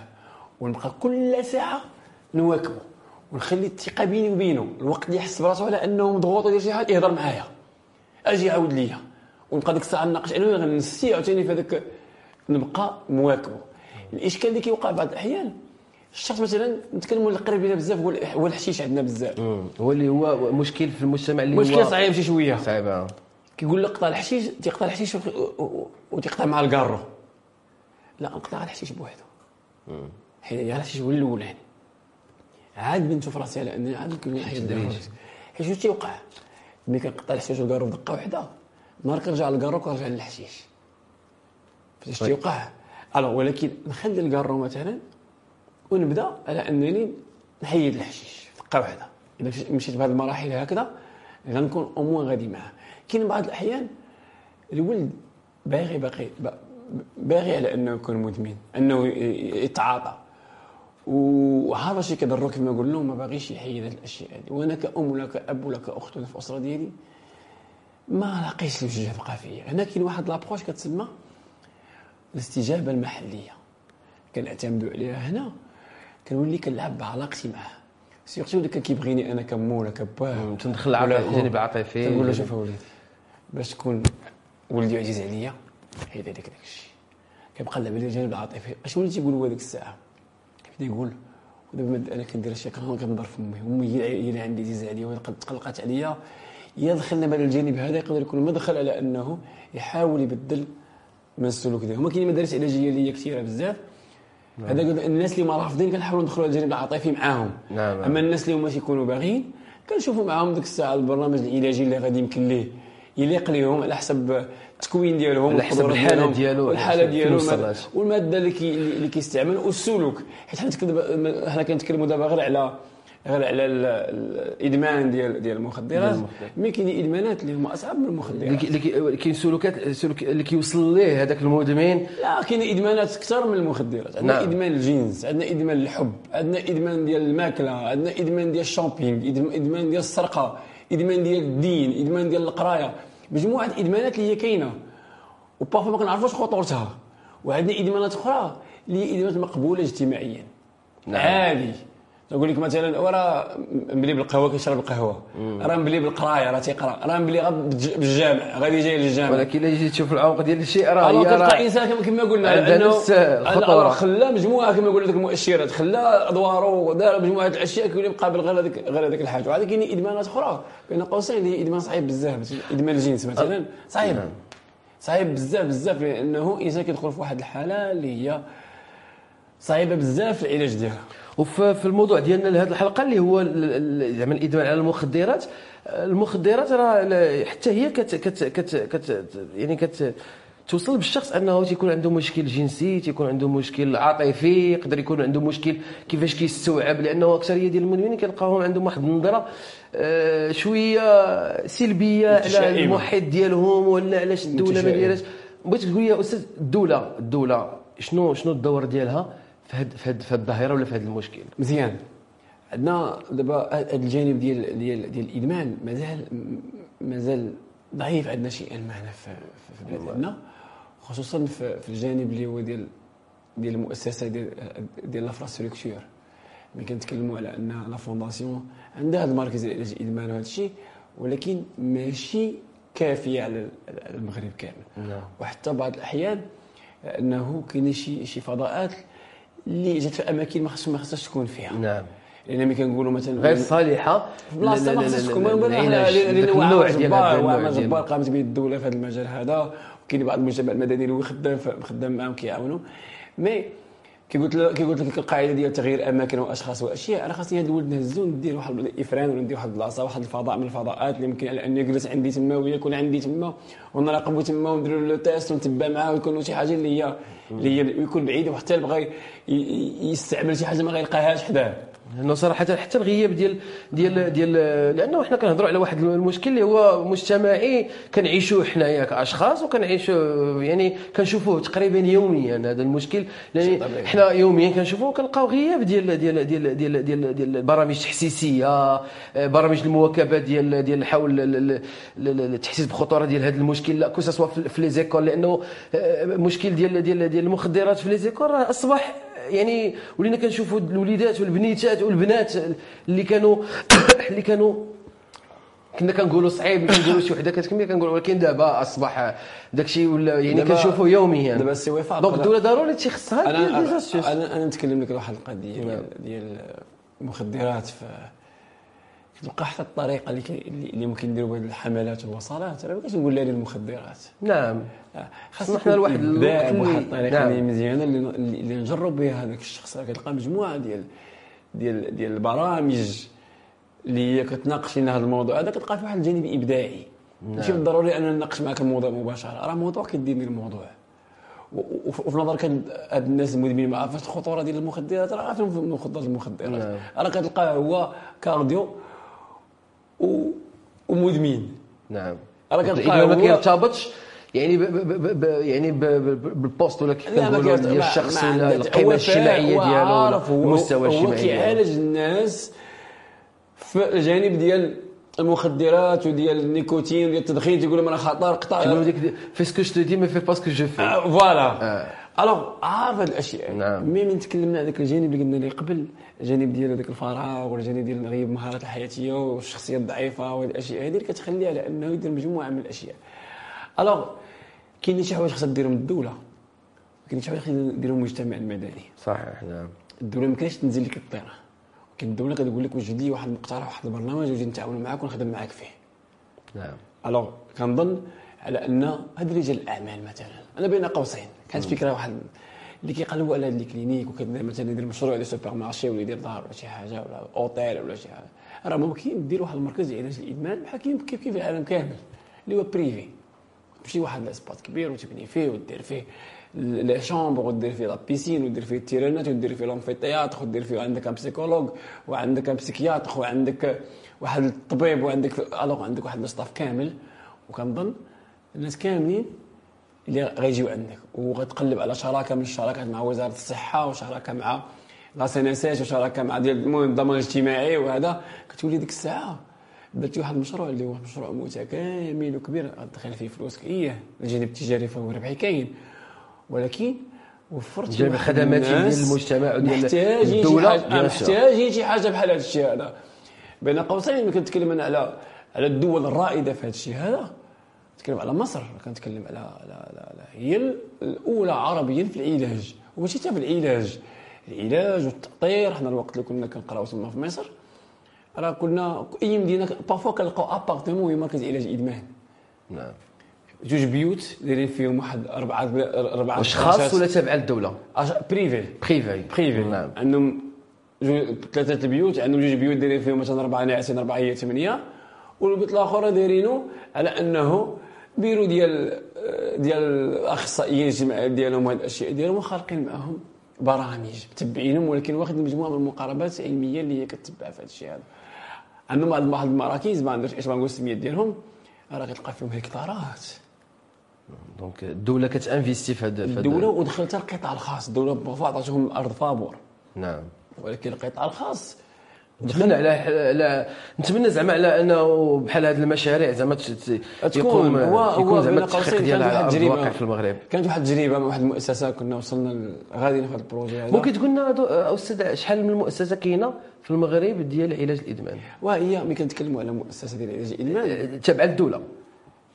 ونبقى كل ساعه نواكبه ونخلي الثقه بيني وبينه. الوقت اللي يحس براسو على انه مضغوط ولا شي حاجه يهضر معايا، اجي يعاود ليا ونبقى ديك الساعه نناقش عليه ونسي عاوتاني في هذاك، نبقى مواكبه. الاشكال اللي كيوقع بعض الاحيان الشخص مثلا نتكلموا اللي قريب لنا بزاف هو الحشيش عندنا بزاف، هو اللي هو مشكل في المجتمع، اللي هو مشكل صعيب شي شويه صعيب. كيقول لك قطع الحشيش، تيقطع الحشيش وتيقطع مع الكارو. لا، نقطع الحشيش بوحده، حيت الحشيش هو الاولاني. عاد بنتو في راسي على انني عاد نكمل الحشيش، حيت شنو تيوقع ملي كنقطع الحشيش والكارو في دقه واحده، نهار كنرجع للكارو كنرجع للحشيش. فاش تيوقع الو، ولكن نخلي الكارو مثلا ونبدا على انني نحيد الحشيش دقه واحده. اذا مشيت بهذه المراحل هكذا غنكون اوموان غادي معاه. كاين بعض الاحيان الولد باغي على انه يكون مدمن، انه يتعاطى، وهذا الشيء كيضرو كما قلنا، وما باغيش يحيد هذه الاشياء هذه. وانا كأم ولا كأب ولا كأخت ولا في الاسره ديالي ما لاقيش الوجه بقى فيا. هنا كاين واحد لابروش كتسمى الاستجابه المحليه، كنعتمدوا عليها. هنا كنولي كنلعب بعلاقتي معاه، سيرتو اللي كان كيبغيني انا كمو ولا كباه، تندخل الجانب العاطفي، تنقول له شوف اوليدي باش تكون ولدي عزيز عليا حيد هذاك الشيء. كيبقى نلعب على الجانب العاطفي. اش ولدي تيقول هو هذيك الساعه، كيبدا يقول ودابا انا كندير هادشي، كنضرب في امي، هي اللي عندي عزيزه عليا وقد تقلقات عليا. يا دخلنا من الجانب هذا يقدر يكون مدخل على انه يحاول يبدل من السلوك ديالهم. كاين مدارس علاجيه اللي هي كثيره بزاف. هذا الناس اللي ما رافضين كنحاولوا ندخلوا الجانب العاطفي معاهم. نعم. اما الناس اللي هما تيكونوا باغيين كنشوفوا معاهم ديك الساعه البرنامج العلاجي اللي غادي يمكن ليه يليق ليهم على حسب التكوين ديالهم، على حسب الحاله ديالو والحاله ديالو والماده اللي كيستعمل والسلوك. حيت حنا كنتكلموا دابا غير على الادمان ديال المخدرات، مي كاين ادمانات اللي هما اصعب من المخدرات، اللي كاين سلوك اللي كيوصل ليه هذاك المدمن. لا، كاين ادمانات اكثر من المخدرات. عندنا ادمان الجنس، عندنا ادمان الحب، عندنا ادمان ديال الماكله، عندنا ادمان ديال الشوبينغ، ادمان ديال السرقه، ادمان ديال الدين، ادمان ديال القرايه، مجموعه ادمانات اللي هي كاينه وبارفو ما كنعرفوش خطورتها. وعندنا ادمانات اخرى اللي هي ادمانات مقبوله اجتماعيا. نعم. عادي نقول لك مثلا راه ملي بالقهوه كيشرب القهوه، راه ملي بالقرايه راه تيقرا، راه ملي بالجامع غادي جاي للجامع. ولكن الا جيت تشوف العمق ديال الشيء راه كتلقى انسان كما قلنا عنده نفس الخطوره، خلى مجموعه كما قلنا لك المؤشرات، خلى ادواره دار مجموعه الاشياء كيولي مقابل غير هذيك الحاجه. وعاد كاين ادمانات اخرى بين قوسين اللي هي ادمان صعيب بزاف. ادمان الجنس مثلا صعيب بزاف، لانه انسان كيدخل في واحد الحاله اللي هي صعيبه بزاف العلاج ديالها. وفي الموضوع ديالنا لهذه الحلقه اللي هو زعما الادمان على المخدرات راه حتى هي كت كت كت يعني كت توصل بالشخص انه تيكون عنده مشكل جنسي، تيكون عنده مشكل عاطفي، يقدر يكون عنده مشكل كيفاش كيستوعب، لانه اكثريه ديال المدمنين كنلقاوهم عندهم واحد النظره شويه سلبيه على المحيط ديالهم ولا علاش الدوله ما دايرهاش. بغيت تقول لي يا استاذ الدوله شنو الدور ديالها في هاد الظاهره ولا في هاد المشكل؟ مزيان، عندنا دابا هاد الجانب ديال ديال ديال الادمان مازال ضعيف عندنا شيئا ما هنا في بلادنا، خصوصا في الجانب اللي هو ديال المؤسسه ديال لافراستركتور. ملي كنتكلموا على ان لا فونداسيون عندها هاد المركز لعلاج الادمان وهذا الشيء، ولكن ماشي كافيه على المغرب كامل. وحتى بعض الاحيان انه كاين شي فضاءات اللي جات في اماكن ما خصهاش تكون فيها. نعم، لان ملي كنقولوا مثلا غير صالحه بلاصه ما خصهاش تكون، النوع ديال هذا الجبار قامت به الدوله في هذا المجال هذا، وكاين بعض المجتمع المدني اللي خدام معاهم كيعاونوا. مي كي قلت لك القاعده ديال تغيير اماكن واشخاص واشياء، انا خاصني هذا الولد نهزو ندير واحد الافران ولا ندير واحد البلاصه، واحد الفضاء من الفضاءات اللي يمكن على انه يجلس عندي تما ويكون عندي تما ونراقبو تما ونديرو له تيست ونتبع معاه ويكون شي حاجه اللي هي يكون بعيد، وحتى بغى يستعمل شي حاجه ما غيلقاهاش حداه. لانه صراحه حتى الغياب ديال ديال ديال لانه حنا كنهضروا على واحد المشكل اللي هو مجتمعي كنعيشوه حنايا كاشخاص، وكنعيشوه يعني كنشوفوه تقريبا يوميا هذا المشكل، لان حنا يوميا كنشوفوه وكنلقاو غياب ديال ديال ديال ديال ديال ديال البرامج التحسيسيه، برامج المواكبه ديال حول التحسيس بخطوره ديال هذا المشكل، لا كو سوا في لي زيكول، لانه مشكل ديال ديال ديال المخدرات في لي زيكول راه اصبح يعني ولينا كنشوفوا الوليدات والبنيتات والبنات اللي كانوا كنا كنقولوا صعيب، كنقولوا شي وحده كتكمل كنقولوا، ولكن دابا اصبح داكشي ولا يعني كنشوفوه يوميا. دابا السي وفاء دونك الدوله ضروري تيخصها انا نتكلم لك واحد القضيه ديال المخدرات، كتلقى حتى الطريقه اللي ممكن نديروا بها الحملات والوصلات، انا ما كنتش نقول لها المخدرات. نعم، خاصنا حنا لواحد الطريقه اللي مزيانه اللي نجرب بها هذاك الشخص. كتلقى مجموعه ديال ديال ديال البرامج اللي هي كتناقش لنا هذا الموضوع هذا، كتلقى فيه واحد الجانب ابداعي. ماشي بالضروري ان نناقش معك الموضوع مباشره، راه موضوع كدير لي الموضوع، وفي نظر كان هاد الناس المدمنين ما عرفاش الخطوره ديال المخدرات، راه عارفين المخدرات راه كتلقاه هو كارديو ومدمن. نعم، راه كتلقاه ما كيرتبطش يعني بالبوست ولا كيف كنقولوا ديال الشخص ولا القيمه الاجتماعيه ديالو والمستوى الاجتماعي. هو كيعالج الناس في الجانب ديال المخدرات وديال النيكوتين وديال التدخين، تيقول لهم راه خطر قطع، تيقول لك فيسكو جو دي مي في باسكو جو في فوالا الوغ عارف هاد الاشياء. نعم، ملي تكلمنا على ذاك الجانب اللي قلنا ليه قبل، الجانب ديال هذاك الفراغ والجانب ديال غياب المهارات الحياتيه والشخصيه الضعيفه وهاد الاشياء هذه اللي كتخلي على انه يدير مجموعه من الاشياء. الوغ كاين شي حوايج خاصها ديرهم الدوله، كاين شي حوايج خاصها ديرهم المجتمع المدني. صحيح، نعم. الدوله ما كاينش تنزل لك الطيره، كاين الدوله كتقول لك وجد لي واحد المقترح واحد البرنامج وجي نتعاون معاك ونخدم معاك فيه. نعم، الوغ كنظن على ان هاد رجال الاعمال مثلا، انا بين قوسين كانت فكره واحد اللي كيقلبوا على هاد الكلينيك وكيدير مثلا يدير مشروع ديال سوبر مارشي ولا يدير دار ولا شي حاجه ولا اوتيل ولا شي حاجه، راه ممكن دير واحد المركز لعلاج الادمان بحال كيف كيف العالم كامل اللي هو بريفي، تمشي واحد الاسباط كبير وتبني فيه ودير فيه لي شومبر ودير فيه لا بيسين ودير فيه التيرانات ودير فيه لونفيتياتر ودير فيه عندك ان بسيكولوج وعندك ان بسيكياتر وعندك واحد الطبيب وعندك الوغ عندك واحد الستاف كامل. وكنظن الناس كاملين اللي غيجيو عندك، وغتقلب على شراكه من الشراكات مع وزاره الصحه وشراكه مع لا سي ان اس اس وشراكه مع ديال المنظمه الاجتماعي، وهذا كتولي ديك الساعه بدات واحد المشروع اللي هو مشروع متكامل وكبير غتدخل فيه فلوسك. الجانب التجاري فهو ربحي كاين، ولكن وفرت جانب الخدمات ديال المجتمع وديال الدوله، محتاجين شي حاجه بحال هذا الشيء هذا. بين قوسين ملي كنتكلم انا على الدول الرائده في هذا الشيء هذا، كنتكلم على مصر، كنتكلم على هي الاولى عربيا في العلاج، وماشي حتى في العلاج والتاطير. حنا الوقت اللي كنا كنقراو تما في مصر راه كنا اي مدينه بارفو كنلقاو ابارتمون مركز علاج ادمان. نعم، جوج بيوت دايرين فيهم واحد اربعه واش خاص ولا تابع للدوله؟ بريفي. نعم، عندهم ثلاثه البيوت، عندهم جوج بيوت دايرين فيهم مثلا اربعه ناعسين اربعه هي ثمانيه، والبيت الاخر دايرينو على انه بيرو ديال ديال الاخصائيين الجمعيات ديالهم وهاد الاشياء ديالهم وخالقين معاهم برامج متبعينهم، ولكن واخد مجموعه من المقاربات العلميه اللي هي كتبع في هذا الشيء هذا. عندهم واحد المراكز ما عندهاش اش غنقول السميه ديالهم، راه كتلقى فيهم هكتارات. دونك الدوله كتانفيستي في هذا الدوله ودخلت القطاع الخاص، الدوله بوفا عطاتهم ارض فابور. نعم، ولكن القطاع الخاص نتمنى على نتمنى زعما على انه بحال هذه المشاريع زعما يكون زعما التحقيق ديالها في الواقع في المغرب. كانت واحد التجربه مع واحد المؤسسه كنا وصلنا غادي ناخذ البروجي هذا. ممكن تقول لنا استاذ شحال من مؤسسه كاينه في المغرب ديال علاج الادمان؟ وهي ملي كنتكلموا على مؤسسه ديال علاج الادمان تابعه للدوله،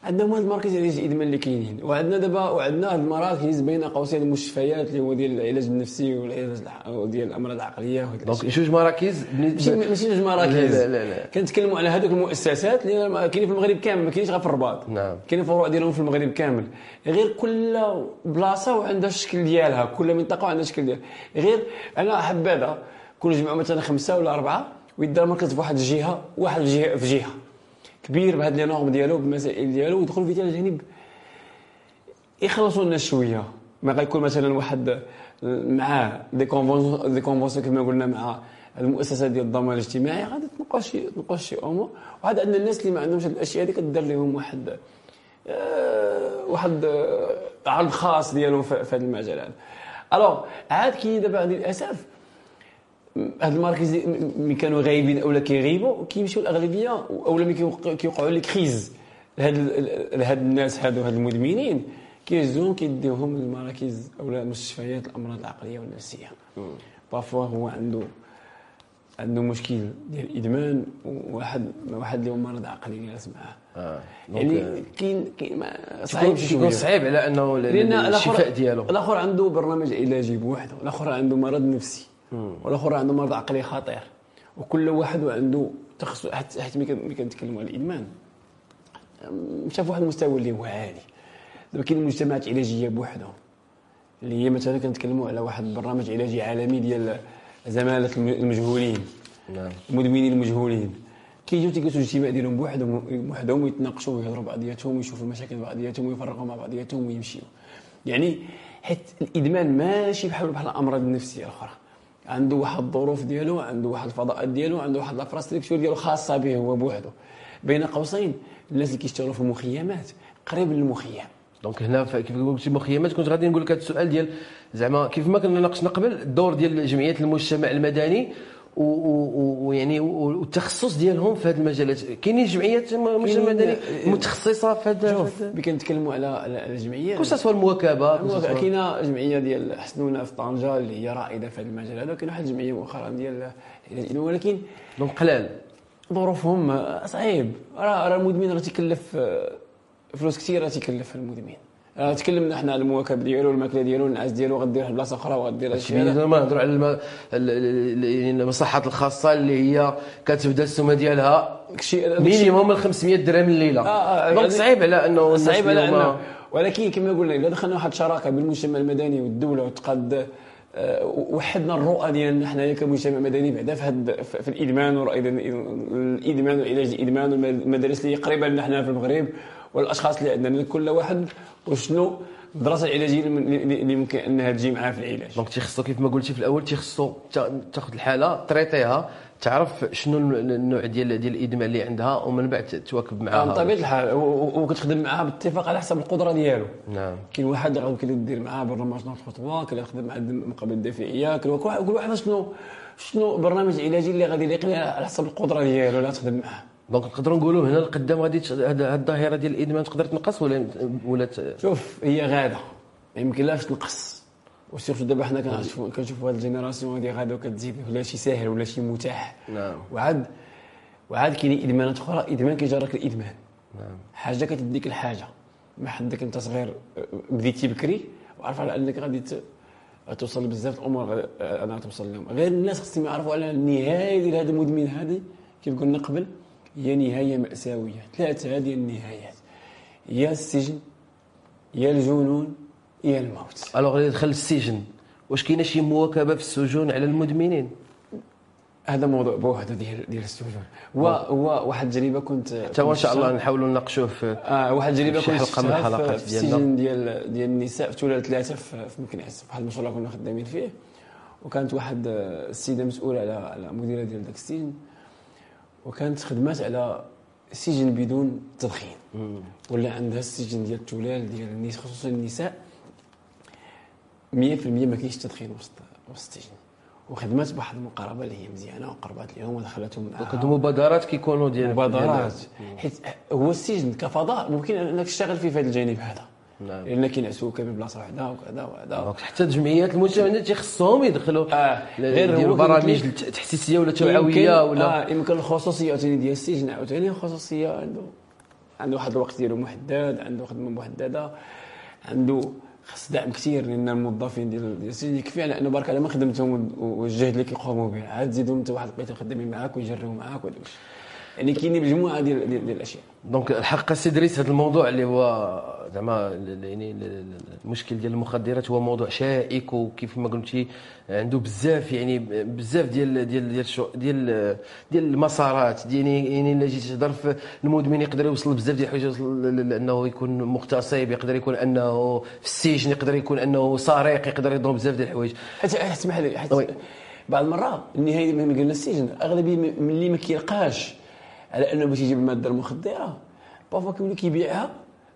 عندنا واحد المراكز ديال علاج الادمان اللي كاينين، وعندنا دابا وعندنا هاد المراكز بين قوسين المستشفيات اللي هو ديال العلاج النفسي والعلاج ديال الامراض العقليه. دونك جوج مراكز ماشي جوج مراكز، لا لا لا كنتكلموا على هذوك المؤسسات اللي كاينين في المغرب كامل، ما كاينينش غير في الرباط. نعم، كاينين فروع ديالهم في المغرب كامل، غير كل بلاصه وعندها الشكل ديالها، كل منطقه عندها الشكل ديالها. غير انا حبابه كون جمعوا مثلا 5 ولا 4 ويدار مركز في واحد الجهه، واحد في جهه كبير بهاد لي نورم ديالو بالمسائل ديالو، ويدخل في حتى الجانب يخلصوا لنا شويه. ما غيكون مثلا واحد معاه دي كونفونسيون كما قلنا مع المؤسسات ديال الضمان الاجتماعي، غادي تنقاش شي امور. وعاد عندنا الناس اللي ما عندهمش هاد الاشياء هادي كدار لهم واحد عرض خاص ديالهم في هاد المجال هذا. الوغ عاد كاين دابا للاسف هاد المراكز ملي كانوا غايبين اولا كيغيبوا كيمشيو الاغلبيه، اولا ملي كيوقعوا لي كريز لهاد الناس هادو هاد المدمنين كيهزوهم كيديوهم للمراكز اولا مستشفيات الامراض العقليه والنفسيه. بافوا هو عنده مشكل ديال الادمان، واحد اللي هو مرض عقلي جالس معاه. يعني كاين صعيب على انه الشفاء ديالو. الاخر عنده برنامج علاجي بوحده، الاخر عنده مرض نفسي، والاخر عنده مرض عقلي خطير، وكل واحد عنده تخصص. حتى ملي كنتكلموا على الادمان مشى فواحد المستوى اللي هو عالي. دابا كاين المجتمعات العلاجيه بوحدهم اللي هي مثلا كنتكلموا على واحد البرنامج علاجي عالمي ديال زماله المجهولين. نعم، المدمنين المجهولين كيجيو تيجلسوا الاجتماع ديالهم بوحدهم ويتناقشوا ويهضروا بعضياتهم ويشوفوا المشاكل بعضياتهم ويفرقوا مع بعضياتهم ويمشيوا. يعني حيت الادمان ماشي بحال الامراض النفسيه الاخرى، عنده واحد الظروف ديالو، عنده واحد الفضاءات ديالو، عنده واحد الافراستركتور ديالو خاصه به هو بوحدو. بين قوسين الناس اللي كيشتغلوا في المخيمات قريب للمخيم. دونك هنا كيف قلتي مخيمات، كنت غادي نقول لك هذا السؤال ديال زعما كيف ما كنا ناقشنا قبل الدور ديال جمعيات المجتمع المدني ويعني والتخصص ديالهم في هذه المجالات. كاينين جمعيات المجتمع المدني متخصصه في هذا ملي كنتكلموا على جمعيات خصوصا المواكبه. كاينه جمعيه ديال حسنونه في طنجه اللي هي رائده في هذا المجال هذا، وكاين واحد الجمعيه مؤخرا ديال، ولكن دونك قلال ظروفهم صعيب. راه المدمن راه تيكلف فلوس كثيره، راه تيكلف المدمن. تكلمنا حنا على المواكب ديالو، الماكله ديالو، النعاس ديالو، غدير واحد البلاصه اخرى وغدير هادشي. ما نهضروا على المصحات الخاصه اللي هي كتبدا السمه ديالها مينيموم 500 درهم الليله. دونك صعيب على انه ولكن كما قلنا الا دخلنا واحد الشراكه بين المجتمع المدني والدوله وتقاد وحدنا الرؤى ديالنا حنايا كمجتمع مدني بعدا في الادمان الادمان وعلاج الادمان والمدارس اللي قريبه لنا حنا في المغرب والاشخاص اللي عندنا، كل واحد وشنو الدراسه العلاجيه اللي ممكن انها تجي معاه في العلاج. دونك تيخصو كيف ما قلتي في الاول تيخصو تاخذ الحاله تريطيها، تعرف شنو النوع ديال الادمان اللي عندها ومن بعد تواكب معاها بطبيعه الحال وكتخدم معاها بالاتفاق على حسب القدره ديالو. نعم، كاين واحد غيمكن دير معاه برنامج نوض خطوه، كاين اللي يخدم مع المقابله الدفاعيه، كل واحد شنو برنامج علاجي اللي غادي يليق ليه على حسب القدره ديالو اللي تخدم معاه. دونك نقدروا نقولوا هنا القدام غادي هاد الظاهره ديال الادمان تقدر تنقص ولا شوف هي غاده، ما يمكنلاش تنقص. وسيرتو دابا حنا كنشوفوا هاد الجينيراسيون هادي غاده وكتزيد ولا شي ساهل ولا شي متاح. نعم، وعاد كاينين ادمانات اخرى، ادمان كيجرك الادمان. نعم، حاجه كتديك الحاجه ما حدك انت صغير بديتي بكري وعارف على انك غادي توصل بزاف الامور انا توصل لهم. غير الناس خصهم يعرفوا على النهايه ديال هاد المدمن هادي كيف قلنا قبل هي نهاية مأساوية. 3 هذه النهايات، يا السجن يا الجنون يا الموت. الوغ اللي دخل السجن واش كاينه شي مواكبة في السجون على المدمنين؟ هذا موضوع بوحده ديال السجون. وواحد التجربه كنت حتى ان شاء الله نحاولوا نناقشوه في واحد التجربه كنت حلقه من الحلقات ديالنا السجن ديال النساء في ولا ثلاثه في مكناس، واحد المشروع كنا خدامين فيه، وكانت واحد السيده مسؤوله على مديره ديال داك السجن، وكانت خدمات على سجن بدون تدخين، ولا عندها السجن ديال التلال ديال النساء خصوصا النساء 100% ما كاينش تدخين وسط السجن، وخدمات بواحد المقاربه اللي هي مزيانه وقربات لهم ودخلتهم معاها. وكاد مبادرات كيكونوا ديال مبادرات، حيت هو السجن كفضاء ممكن انك تشتغل فيه في هذا الجانب هذا. نعم. لان كينعسوك ببلاصه وحده وكذا وهذا. حتى الجمعيات المجتمعيه تيخصهم يدخلوا غير برامج تحسيسيه ولا توعويه ولا يمكن الخصوصيه عاوتاني ديال السجن، عاوتاني الخصوصيه عنده واحد الوقت ديالو محدد، عنده خدمه محدده، عنده خص دعم كثير، لان الموظفين ديال السجن يكفي على انه برك على ما خدمتهم والجهد اللي كيقوموا به، عاد تزيدهم انت واحد البيت خدامين معاك ويجريو معاك وداك الشيء. يعني كاينين مجموعه ديال الاشياء. دونك الحق سي ادريس هذا الموضوع اللي هو زعما يعني المشكل ديال المخدرات هو موضوع شائك، وكيف ما قلتي عنده بزاف يعني بزاف ديال ديال ديال ديال ديال المسارات يعني الا جيتي تهضر في المدمن يقدر يوصل بزاف ديال الحوايج، لانه يكون مغتصب، يقدر يكون انه في السجن، يقدر يكون انه سارق، يقدر يضرب بزاف ديال الحوايج. اسمح لي، حيت بعض المرات النهايه ملي قلنا السجن اغلبيه من اللي ما كيلقاش على انه باش يجيب الماده المخدره بافوا كيولي كيبيعها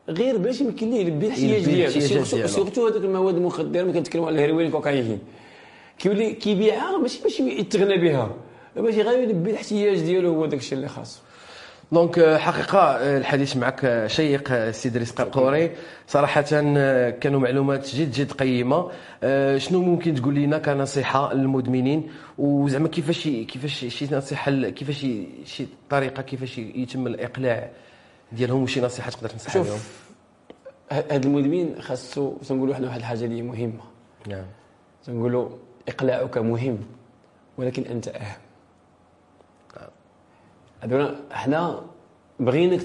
غير باش يمكن ليه يلبي الاحتياج ديالو، سيرتو هذوك المواد المخدره ملي كنتكلموا على الهيروين الكوكايين كيولي كيبيعها ماشي باش يتغنى بها، باش غير يلبي الاحتياج ديالو هو داكشي اللي خاصو. دونك حقيقه الحديث معك شيق سي ادريس القرقوري، صراحه كانوا معلومات جد قيمه. شنو ممكن تقول لنا كنصيحه للمدمنين، وزعما كيفاش شي نصيحه، كيفاش شي طريقه كيفاش يتم الاقلاع ديالهم، وشي نصيحه تقدر تنصح لهم؟ شوف هذا المدمن خاصو تنقولوا حنا واحد الحاجه اللي مهمه. نعم تنقولوا اقلاعك مهم ولكن انت اهم. هذولا حنا بغيناك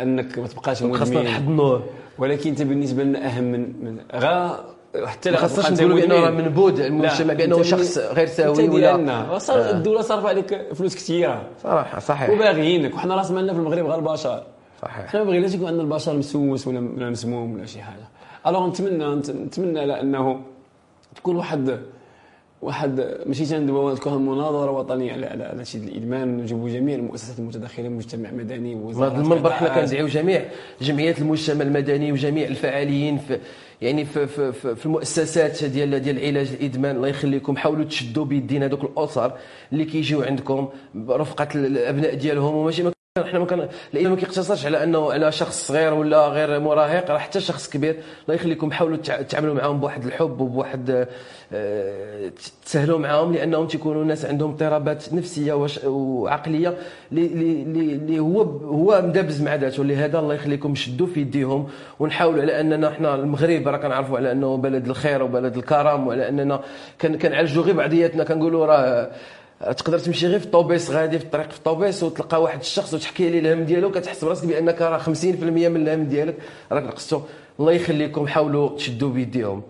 انك ما تبقاش مدمن، خاصنا نحضنوه، ولكن انت بالنسبه لنا اهم من غا حتى لا خاصناش نقولوا بانه راه منبود المجتمع بانه شخص غير سوي ولا الدوله صارفه عليك فلوس كثيره صراحه صحيح، وباغيينك، وحنا راس مالنا في المغرب غير البشر صحيح، حنا ما بغيناش يكون عندنا البشر مسوس ولا مسموم ولا شي حاجه. الوغ نتمنى على انه تكون واحد ماشي تندوى، تكون مناظره وطنيه على هادشي ديال الادمان، ونجيبوا جميع المؤسسات المتدخله، المجتمع المدني، وهذا المنبر حنا كندعيو جميع جمعيات المجتمع المدني وجميع الفاعلين في يعني في المؤسسات ديال علاج الادمان، الله يخليكم حاولوا تشدوا بيدين هذوك الاسر اللي كيجيو عندكم برفقه الابناء ديالهم، وماشي حنا الادمان ما كيقتصرش على انه على شخص صغير ولا غير مراهق، راه حتى شخص كبير. الله يخليكم حاولوا تتعاملوا معاهم بواحد الحب وبواحد تسهلوا معاهم، لانهم تيكونوا ناس عندهم اضطرابات نفسيه وعقليه اللي هو مدابز مع ذاته. لهذا الله يخليكم شدوا في يديهم، ونحاولوا على اننا حنا المغرب راه كنعرفوا على انه بلد الخير وبلد الكرم، وعلى اننا كنعالجوا غير بعضياتنا، كنقولوا راه تقدر تمشي غير في الطوبيس، غادي في الطريق في الطوبيس وتلقى واحد الشخص وتحكي ليه الهم ديالو، كتحس براسك بانك راه 50% من الهم ديالك راك نقصتو. الله يخليكم حاولوا تشدوا بيديهم.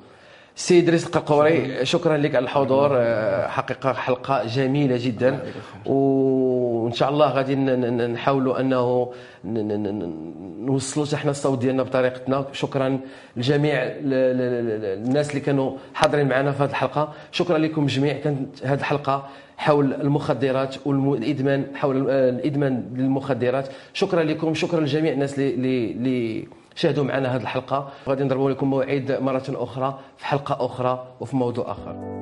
سي ادريس القرقوري شكرا لك على الحضور، حقيقه حلقه جميله جدا، وان شاء الله غادي نحاولوا انه نوصلوا حتى حنا الصوت ديالنا بطريقتنا. شكرا لجميع الناس اللي كانوا حاضرين معنا في هذه الحلقه، شكرا لكم جميع. كانت هذه الحلقه حول المخدرات والادمان، حول الادمان للمخدرات. شكرا لكم، شكرا لجميع الناس اللي شاهدوا معنا هذه الحلقة. غادي نضربوا لكم موعد مرة أخرى في حلقة أخرى وفي موضوع آخر.